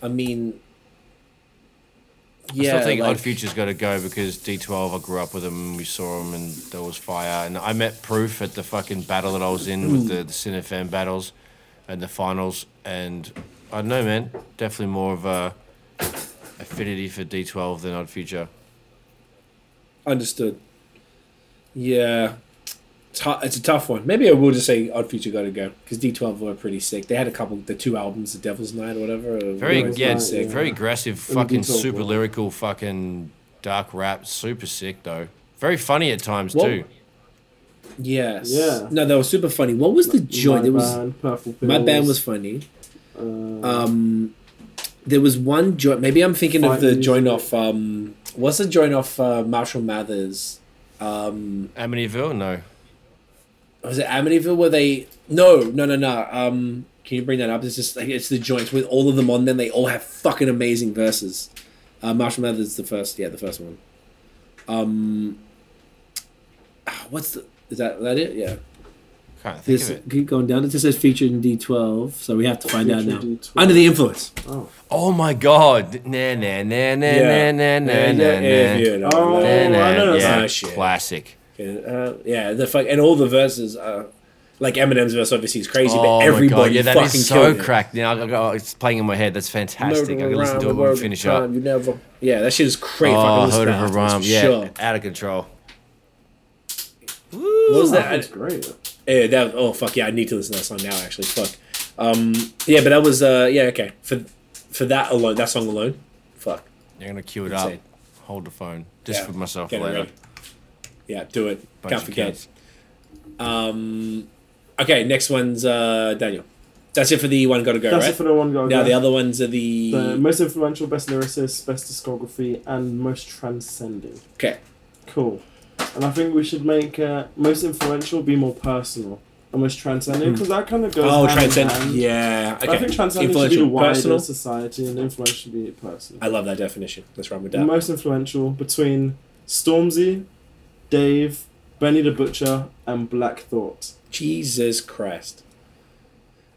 I mean, yeah. I still think like, Odd Future's got to go because D twelve, I grew up with him, we saw him and there was fire. And I met Proof at the fucking battle that I was in with the, the Sin F M battles. And the finals, and I don't know, man. Definitely more of a affinity for D twelve than Odd Future. Understood. Yeah, it's a tough one. Maybe I will just say Odd Future got to go because D twelve were pretty sick. They had a couple, the two albums, The Devil's Night or whatever. Or very Devil's yeah, Night, yeah, very aggressive, fucking super one. lyrical, fucking dark rap. Super sick though. Very funny at times what? too. Yes. Yeah. No, that was super funny. What was the joint? It was My Band was funny. Uh, um, there was one joint. Maybe I'm thinking of the joint off. Um, what's the joint off uh, Marshall Mathers? Um, Amityville? No. Was it Amityville? Were they? No, no, no, no. Um, can you bring that up? It's just like it's the joints with all of them on them. They all have fucking amazing verses. Uh, Marshall Mathers, the first, yeah, the first one. Um, what's the? Is that that it? Yeah. Can't think this, of it. Keep going down. It just says featured in D twelve, so we have to find featured out now. D twelve. Under the Influence. Oh. Oh my God. Nah nah nah nah yeah. nah nah nah nah. Oh, I know that's classic. Uh, yeah, the fuck and all the verses are like Eminem's verse obviously is crazy, oh but everybody yeah, that fucking is so cracked. Now I got it's playing in my head. That's fantastic. I can listen to it when we finish up. You never. Yeah, that shit is crazy. Oh, Heard of a Rhyme. Yeah, out of control. Woo, what was that? That's great. Yeah, that. Oh fuck yeah! I need to listen to that song now. Actually, fuck. Um, yeah, but that was. Uh, yeah, okay. For for that alone, that song alone. Fuck. You're gonna cue it Insane. up. Hold the phone. Just yeah. for myself Get later. Yeah, do it. Bunch Can't forget. Um, okay, next one's uh, Daniel. That's it for the one gotta go. That's right? it for the one gotta now, go. Now the other ones are the... the most influential, best lyricist, best discography, and most transcending. Okay. Cool. And I think we should make uh, most influential be more personal and most transcendent because mm. that kind of goes oh, hand in hand. Yeah, okay. I think transcendent should be the wider personal. society and influence should be personal. I love that definition. Let's run with that. Most influential between Stormzy, Dave, Benny the Butcher, and Black Thought. Jesus Christ.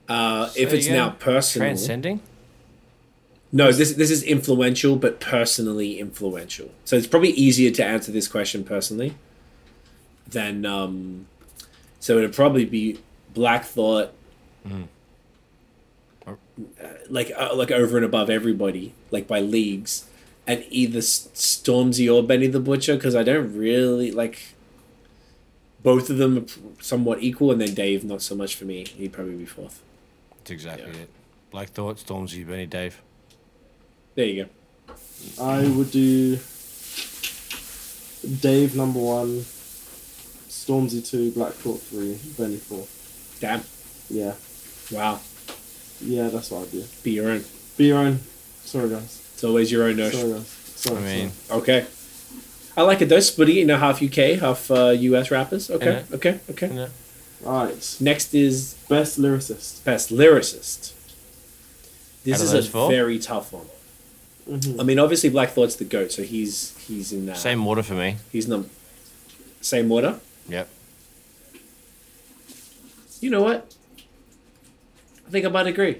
Uh, so if it's now personal. Transcending? No, this this is influential, but personally influential. So it's probably easier to answer this question personally than... Um, so it would probably be Black Thought, mm. uh, like uh, like Over and Above Everybody, like by leagues, and either Stormzy or Benny the Butcher, because I don't really... like. Both of them are somewhat equal, and then Dave, not so much for me. He'd probably be fourth. That's exactly yeah. it. Black Thought, Stormzy, Benny Dave. There you go. I would do Dave number one, Stormzy two, Black Thought three, Benny four. Damn. Yeah. Wow. Yeah, that's what I'd do. Be your own. Be your own. Sorry, guys. It's always your own notion. Sorry, guys. Sorry, I mean. Sorry. Okay. I like it though, splitting, you know, half U K, half uh, U S rappers. Okay, okay, okay. okay. Alright. Next is Best Lyricist. Best Lyricist. This is a four? very tough one. Mm-hmm. I mean, obviously Black Thought's the GOAT, so he's he's in that. Same order for me. He's number. Same order? Yep. You know what? I think I might agree.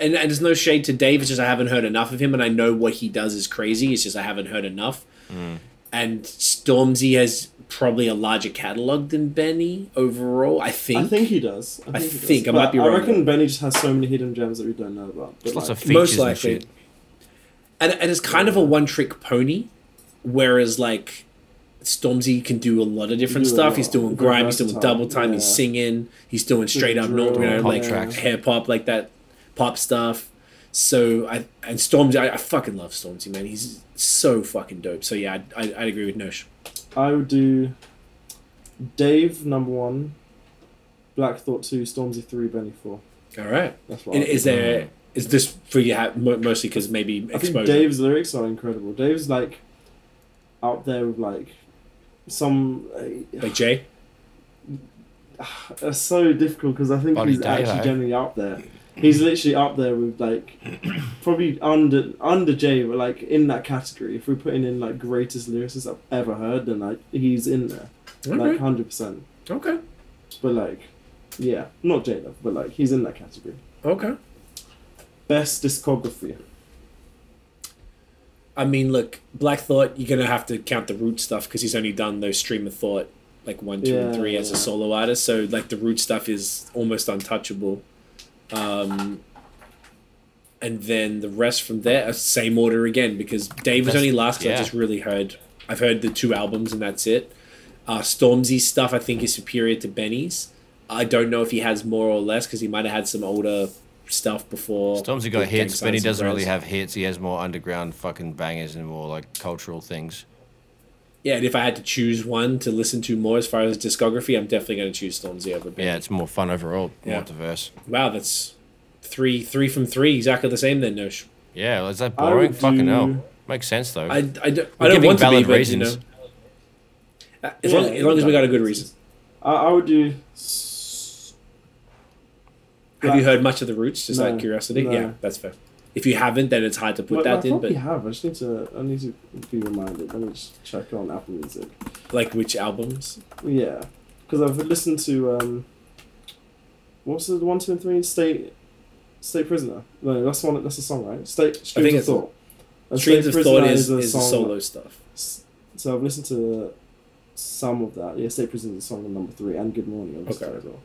And, and there's no shade to Dave, it's just I haven't heard enough of him, and I know what he does is crazy, it's just I haven't heard enough. Mm. And Stormzy has probably a larger catalog than Benny overall. I think. I think he does. I think. I, he think. Does. I might be wrong. I reckon though. Benny just has so many hidden gems that we don't know about. But lots like, of features most likely. And shit. And, and it's kind yeah. of a one-trick pony, whereas like Stormzy can do a lot of different stuff. He's doing grime. He's doing double time. Yeah. He's singing. He's doing straight the up drill, north, you know, like tracks. Hair pop, like that pop stuff. So I and Stormzy, I, I fucking love Stormzy, man. He's so fucking dope. So yeah, I I'd, I'd agree with Nosh. I would do Dave number one, Black Thought two, Stormzy three, Benny four. All right, that's what. And is there about. Is this for you mostly because maybe exposure? I think Dave's lyrics are incredible. Dave's like out there with like some uh, like Jay. That's so difficult because I think Body he's Dave, actually though. Generally out there. He's literally up there with like probably under under Jay, but like in that category. If we're putting in like greatest lyricists I've ever heard, then like he's in there, okay. Like hundred percent. Okay. But like, yeah, not Jay, but like he's in that category. Okay. Best discography. I mean, look, Black Thought. You're gonna have to count the Root stuff because he's only done those Stream of Thought like one, two, yeah, and three yeah. as a solo artist. So like the Root stuff is almost untouchable. Um, and then the rest from there, same order again, because Dave was only last because yeah. I just really heard, I've heard the two albums and that's it. Uh, Stormzy's stuff I think is superior to Benny's. I don't know if he has more or less because he might have had some older stuff before. Stormzy got hits, Benny doesn't really have hits. He has more underground fucking bangers and more like cultural things. Yeah, and if I had to choose one to listen to more as far as discography, I'm definitely going to choose Stormzy over Benny. Yeah, it's more fun overall, yeah. more diverse. Wow, that's three three from three, exactly the same then, Nosh. Yeah, well, is that boring? Do... Fucking hell. Makes sense, though. I, I don't, I don't want to be, but, you know. As long, yeah, as, long as we got a good reason. I, I would do... Have you heard much of The Roots, just no, out of curiosity? No. Yeah, that's fair. If you haven't, then it's hard to put well, that I in. But you have. I just need to. I need to be reminded. Let me just check on Apple Music. Like which albums? Yeah, because I've listened to. Um, what's the one, two, and three? State, State Prisoner. No, that's one. That's a song, right? State. Streams I think of Thought. A, Streams State of Prisoner Thought is, is, a is solo that, stuff. So I've listened to some of that. Yeah, State Prisoner is a song number three, and Good Morning. Okay. As well.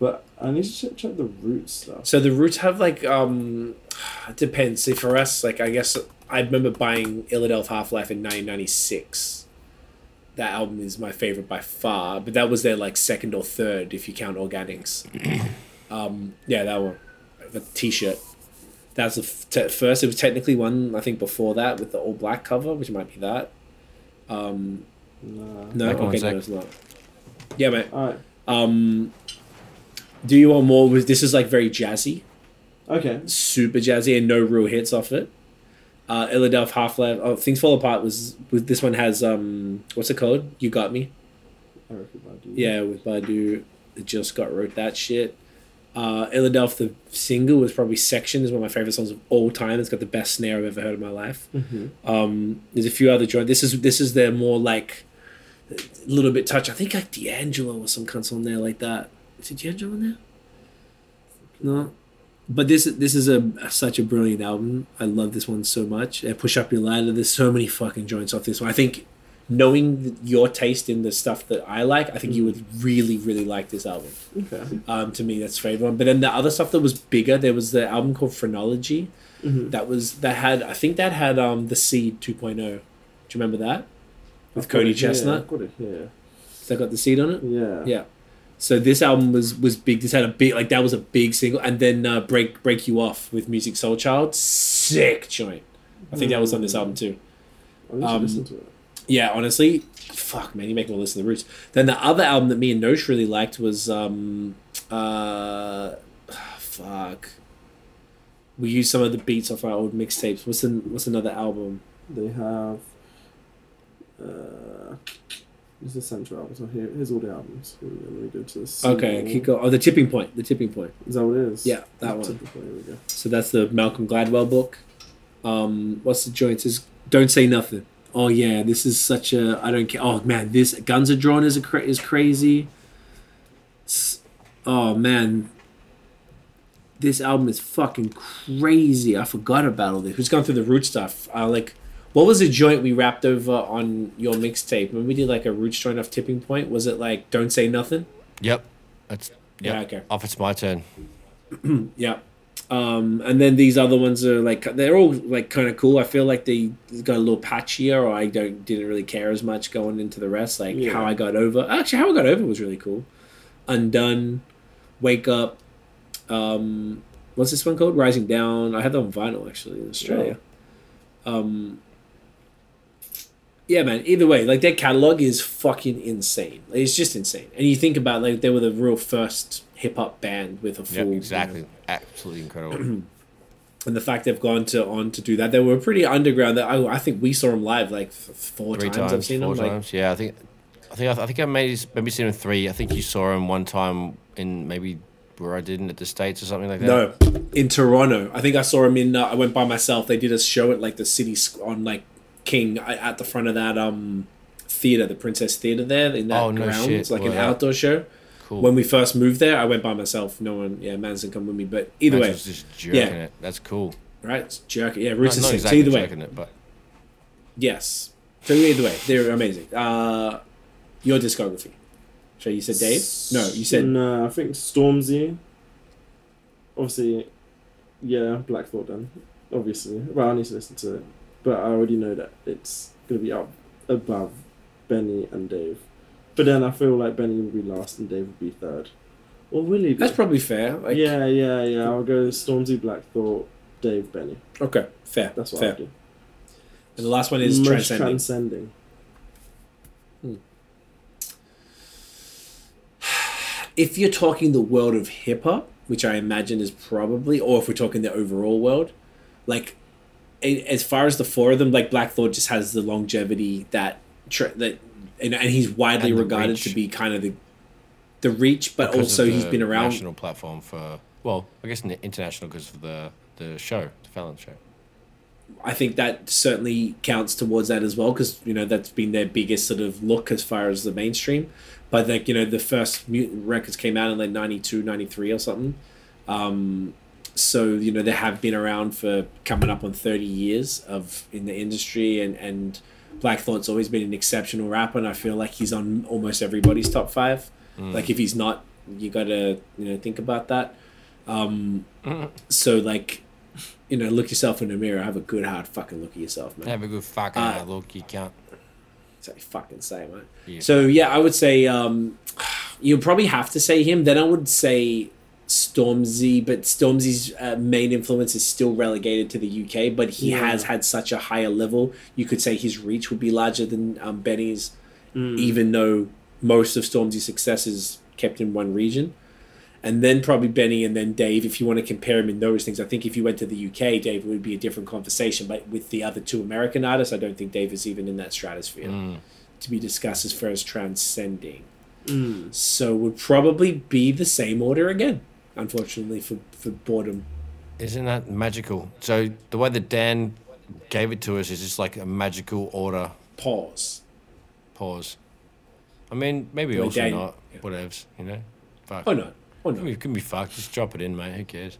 But I need to check, check the Roots stuff. So the Roots have like, um, it depends. See, for us, like I guess I remember buying Illadelph Half-Life in nineteen ninety-six. That album is my favorite by far, but that was their like second or third if you count Organics. um, yeah, that one, the T-shirt. That was the f- t- first. It was technically one I think before that with the all black cover, which might be that. Um, nah. No, okay, one sec. No, it's not. Yeah, mate. All right. Um. Do You Want More? Was, this is like very jazzy. Okay. Super jazzy and no real hits off it. Uh, Illadelph Half-Life. Oh, Things Fall Apart was, was... This one has... um, what's it called? You Got Me? Eric Badu. Yeah, with Badu. Jill Scott wrote that shit. Uh, Illadelph, the single, was probably Section. It's one of my favourite songs of all time. It's got the best snare I've ever heard in my life. Mm-hmm. Um, there's a few other joints. This is, this is their more like... A little bit touch. I think like D'Angelo or some cunts on there like that. Is it D'Angelo in there? No. But this this is a such a brilliant album. I love this one so much. And Push Up Your Ladder. There's so many fucking joints off this one. I think knowing your taste in the stuff that I like, I think you would really, really like this album. Okay. Um, to me, that's favorite one. But then the other stuff that was bigger, there was the album called Phrenology. Mm-hmm. That was that had I think that had um The Seed two point oh. Do you remember that? With Cody Chestnut. I've got it here. Has that got The Seed on it? Yeah. Yeah. So this album was was big. This had a big, like, that was a big single. And then uh, Break Break You Off with Musiq Soulchild. Sick joint. I think mm. that was on this album too. I need um, to listen to it. Yeah, honestly. Fuck, man. You make me listen to The Roots. Then the other album that me and Nosh really liked was... Um, uh, fuck. We used some of the beats off our old mixtapes. What's, an, what's another album? They have... Uh... It's the central albums. So here, here's all the albums. Here we go. Let me go to this. Okay, keep going. Oh, The Tipping Point. The Tipping Point. Is that what it is? Yeah, that one. Tipping Point. Here we go. So that's the Malcolm Gladwell book. Um, what's the joint? Is Don't Say Nothing. Oh yeah, this is such a I don't care. Oh man, this Guns Are Drawn is a cra- is crazy. It's, oh man, this album is fucking crazy. I forgot about all this. Who's gone through the Root stuff? Uh, like. What was the joint we rapped over on your mixtape when we did like a Roots joint off Tipping Point? Was it like Don't Say Nothing? Yep. That's yep. Yeah. Okay. Off It's My Turn. Yeah. Um, and then these other ones are like, they're all like kind of cool. I feel like they got a little patchier, or I don't didn't really care as much going into the rest. Like yeah. How I Got Over. Actually, How I Got Over was really cool. Undone, Wake Up. Um, what's this one called? Rising Down. I had that on vinyl actually in Australia. Yeah. Um, Yeah, man. Either way, like their catalog is fucking insane. Like, it's just insane. And you think about like they were the real first hip hop band with a full. Yep, exactly. You know, absolutely incredible. And the fact they've gone to on to do that, they were pretty underground. That I, I think we saw them live like four times, times. I've seen four them. Four times. Like, yeah, I think, I think, I think I maybe maybe seen them three. I think you saw him one time in maybe where I didn't at the States or something like that. No, in Toronto. I think I saw him in. Uh, I went by myself. They did a show at like the city on like. King at the front of that um theater, the Princess Theater there in that oh, no ground. Shit. It's like wow. An outdoor show. Cool. When we first moved there, I went by myself. No one, yeah, Mans didn't come with me. But either Mans way, was just jerking yeah, it. That's cool, right? It's jerking, yeah. Roots is exactly either way. It, but yes, so either way, they're amazing. Uh, your discography. So you said Dave? No, you said no. I think Stormzy. Obviously, yeah, Black Thought. Then obviously, well, I need to listen to it. But I already know that it's going to be up above Benny and Dave. But then I feel like Benny will be last and Dave will be third. Or will he be? That's probably fair. Like, yeah, yeah, yeah. I'll go Stormzy, Black Thought, Dave, Benny. Okay, fair. That's what fair. I'll do. And the last one is Most Transcending. transcending. Hmm. If you're talking the world of hip-hop, which I imagine is probably, or if we're talking the overall world, like... As far as the four of them, like Black Thought just has the longevity that tra- that, and, and he's widely and regarded reach. to be kind of the the reach, but because also he's been around national platform for well, I guess international because of the the show, the Fallon show. I think that certainly counts towards that as well because you know that's been their biggest sort of look as far as the mainstream. But like you know the first Mutant records came out in like ninety-two, ninety-three or something. Um, So, you know, they have been around for coming up on thirty years of in the industry and, and Black Thought's always been an exceptional rapper and I feel like he's on almost everybody's top five. Mm. Like, if he's not, you got to, you know, think about that. Um, mm. So, like, you know, look yourself in the mirror. Have a good, hard fucking look at yourself, man. Have a good fucking uh, hard look. You can't. That's what you fucking say, man. Yeah. So, yeah, I would say um, you'll probably have to say him. Then I would say... Stormzy, but Stormzy's uh, main influence is still relegated to the U K, but he yeah. has had such a higher level. You could say his reach would be larger than um, Benny's, mm. even though most of Stormzy's success is kept in one region. And then probably Benny and then Dave, if you want to compare him in those things. I think if you went to the U K, Dave would be a different conversation, but with the other two American artists, I don't think Dave is even in that stratosphere mm. to be discussed as far as transcending. Mm. So would probably be the same order again. Unfortunately for, for boredom. Isn't that magical? So the way that Dan gave it to us is just like a magical order. Pause. Pause. I mean, maybe also Dan, not. Yeah. Whatevs, you know? Fuck. Oh, no. Oh, no. It can be, can be fucked. Just drop it in, mate. Who cares?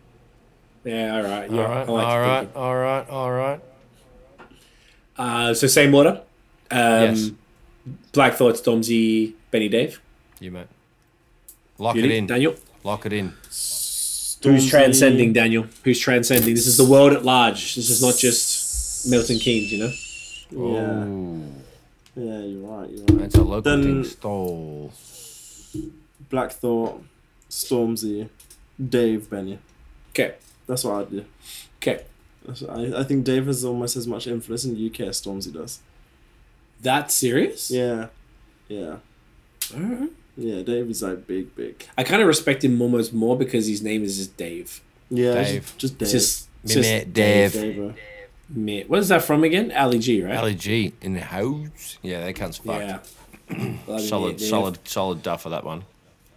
Yeah, all right. Yeah, all right, like all, right all right, all right. Uh, so same order. Um, yes. Black Thought, Stormzy, Benny, Dave. You, mate. Lock Beauty, it in. Daniel. Lock it in. Stormzy. Who's transcending, Daniel? Who's transcending? This is the world at large. This is not just Milton Keynes, you know? Yeah. Ooh. Yeah, you're right. You're right. It's a local then, thing. Stole. Black Thought, Stormzy, Dave, Benny. Okay. That's what I'd do. Okay. I, I think Dave has almost as much influence in the U K as Stormzy does. That's serious? Yeah. Yeah. Alright. Yeah, Dave is like big, big. I kind of respect him almost more because his name is just Dave. Yeah. Dave. Just Dave. Just, just Dave. Dave. Dave. Dave. What is that from again? Ali G, right? Ali G in the house. Yeah, that counts fucked. Yeah. solid, Dave. solid, solid duff for that one.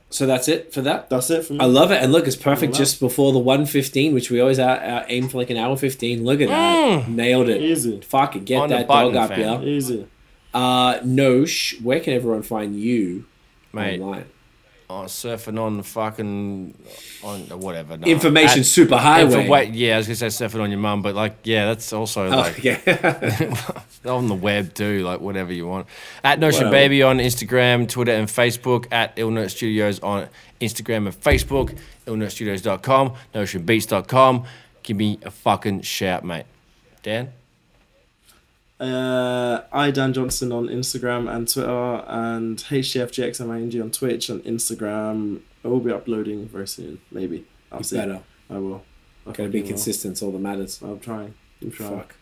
So that's it for that? That's it for me. I love it. And look, it's perfect just before the one fifteen, which we always are, are aim for like an hour fifteen. Look at that. Mm. Nailed it. Easy. Fucking get on that button, dog up, fam. Yeah. Easy. Uh, Noosh, where can everyone find you? Mate, online? Oh, surfing on the fucking, on whatever. No. Information superhighway. Inf- wait, yeah, I was going to say surfing on your mum, but like, yeah, that's also oh, like, yeah. on the web too, like whatever you want. At Notion Baby on Instagram, Twitter and Facebook, at Ill Note Studios on Instagram and Facebook, ill note studios dot com, notion beats dot com. Give me a fucking shout, mate. Dan? Uh, I, Dan Johnson on Instagram and Twitter, and H T F G X M I N G on Twitch and Instagram. I will be uploading very soon, maybe. I'll you see. Better. I will. I'll Gotta be consistent, it's all that matters. I'm trying. I'm trying. Fuck.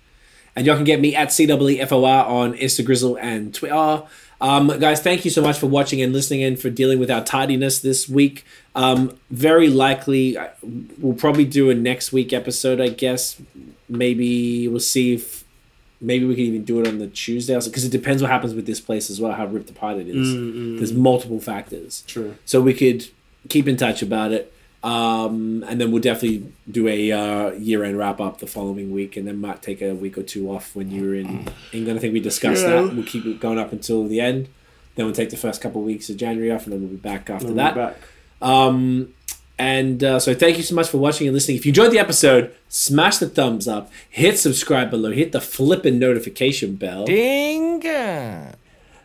And y'all can get me at C W F O R on Instagrizzle and Twitter. Um, guys, thank you so much for watching and listening and for dealing with our tardiness this week. Um, very likely, we'll probably do a next week episode, I guess. Maybe we'll see if Maybe we can even do it on the Tuesday, because it depends what happens with this place as well, how ripped apart it is. Mm-hmm. There's multiple factors. True. So we could keep in touch about it, um, and then we'll definitely do a uh, year-end wrap-up the following week, and then might take a week or two off when you're in England. I think we discussed yeah. that. We'll keep it going up until the end. Then we'll take the first couple of weeks of January off, and then we'll be back after we'll that. Be back. Um, And uh, so thank you so much for watching and listening. If you enjoyed the episode, smash the thumbs up, hit subscribe below, hit the flipping notification bell. Ding!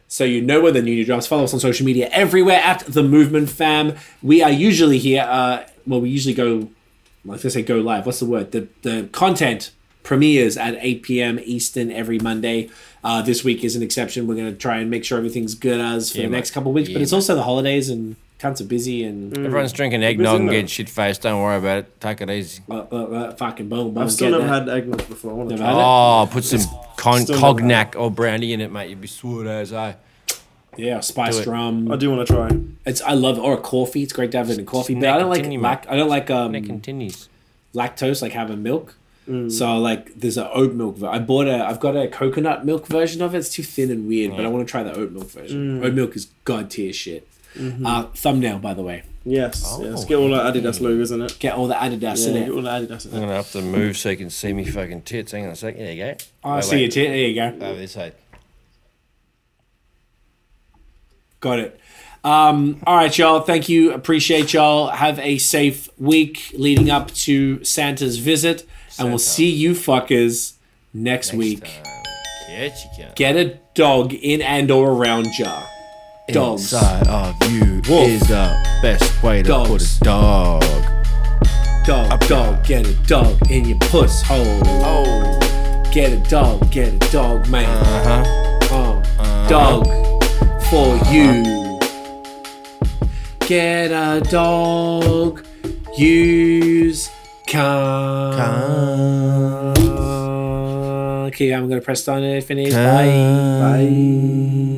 So you know when the new new drops. Follow us on social media everywhere at The Movement Fam. We are usually here, uh, well, we usually go, like I say, go live. What's the word? The, the content premieres at eight p.m. Eastern every Monday. Uh, this week is an exception. We're going to try and make sure everything's good as for yeah, the next couple of weeks. Yeah, but it's also the holidays and cunts are busy and mm. everyone's drinking eggnog and getting shit faced. Don't worry about it. Take it easy. Uh, uh, uh, fucking boom, boom. I've still never that. had eggnog before. Never had oh, it. put some con- cognac or brandy in it, mate. You'd be sweet as I. Yeah, spiced rum. I do want to try. It's I love or a coffee. It's great to have it in coffee, but I don't like lac- I don't like um continues. lactose like having milk. Mm. So like, there's an oat milk. Ver- I bought a. I've got a coconut milk version of it. It's too thin and weird, yeah. but I want to try the oat milk version. Mm. Oat milk is god tier shit. Mm-hmm. Uh, thumbnail, by the way. Yes, oh, yes. Get all the Adidas logos in it. Get all the Adidas yeah, in it. Get all the Adidas in it. I'm gonna have to move so you can see me fucking tits. Hang on a sec. There you go. I oh, see wait. your tit. There you go. Over this side. Got it. Um, all right, y'all. Thank you. Appreciate y'all. Have a safe week leading up to Santa's visit, Santa. and we'll see you fuckers next, next week. Yes, you can. Get a dog in and or around ya. Dogs. Inside of you Wolf. is the best way to Dogs. put a dog. Dog, Up dog, up. Get a dog in your puss hole. Oh. Get a dog, get a dog, man. Uh-huh. Oh. Uh-huh. Dog for uh-huh. you. Get a dog. Use cum. Okay, I'm gonna press on it. Finish. Cum. Bye. Bye.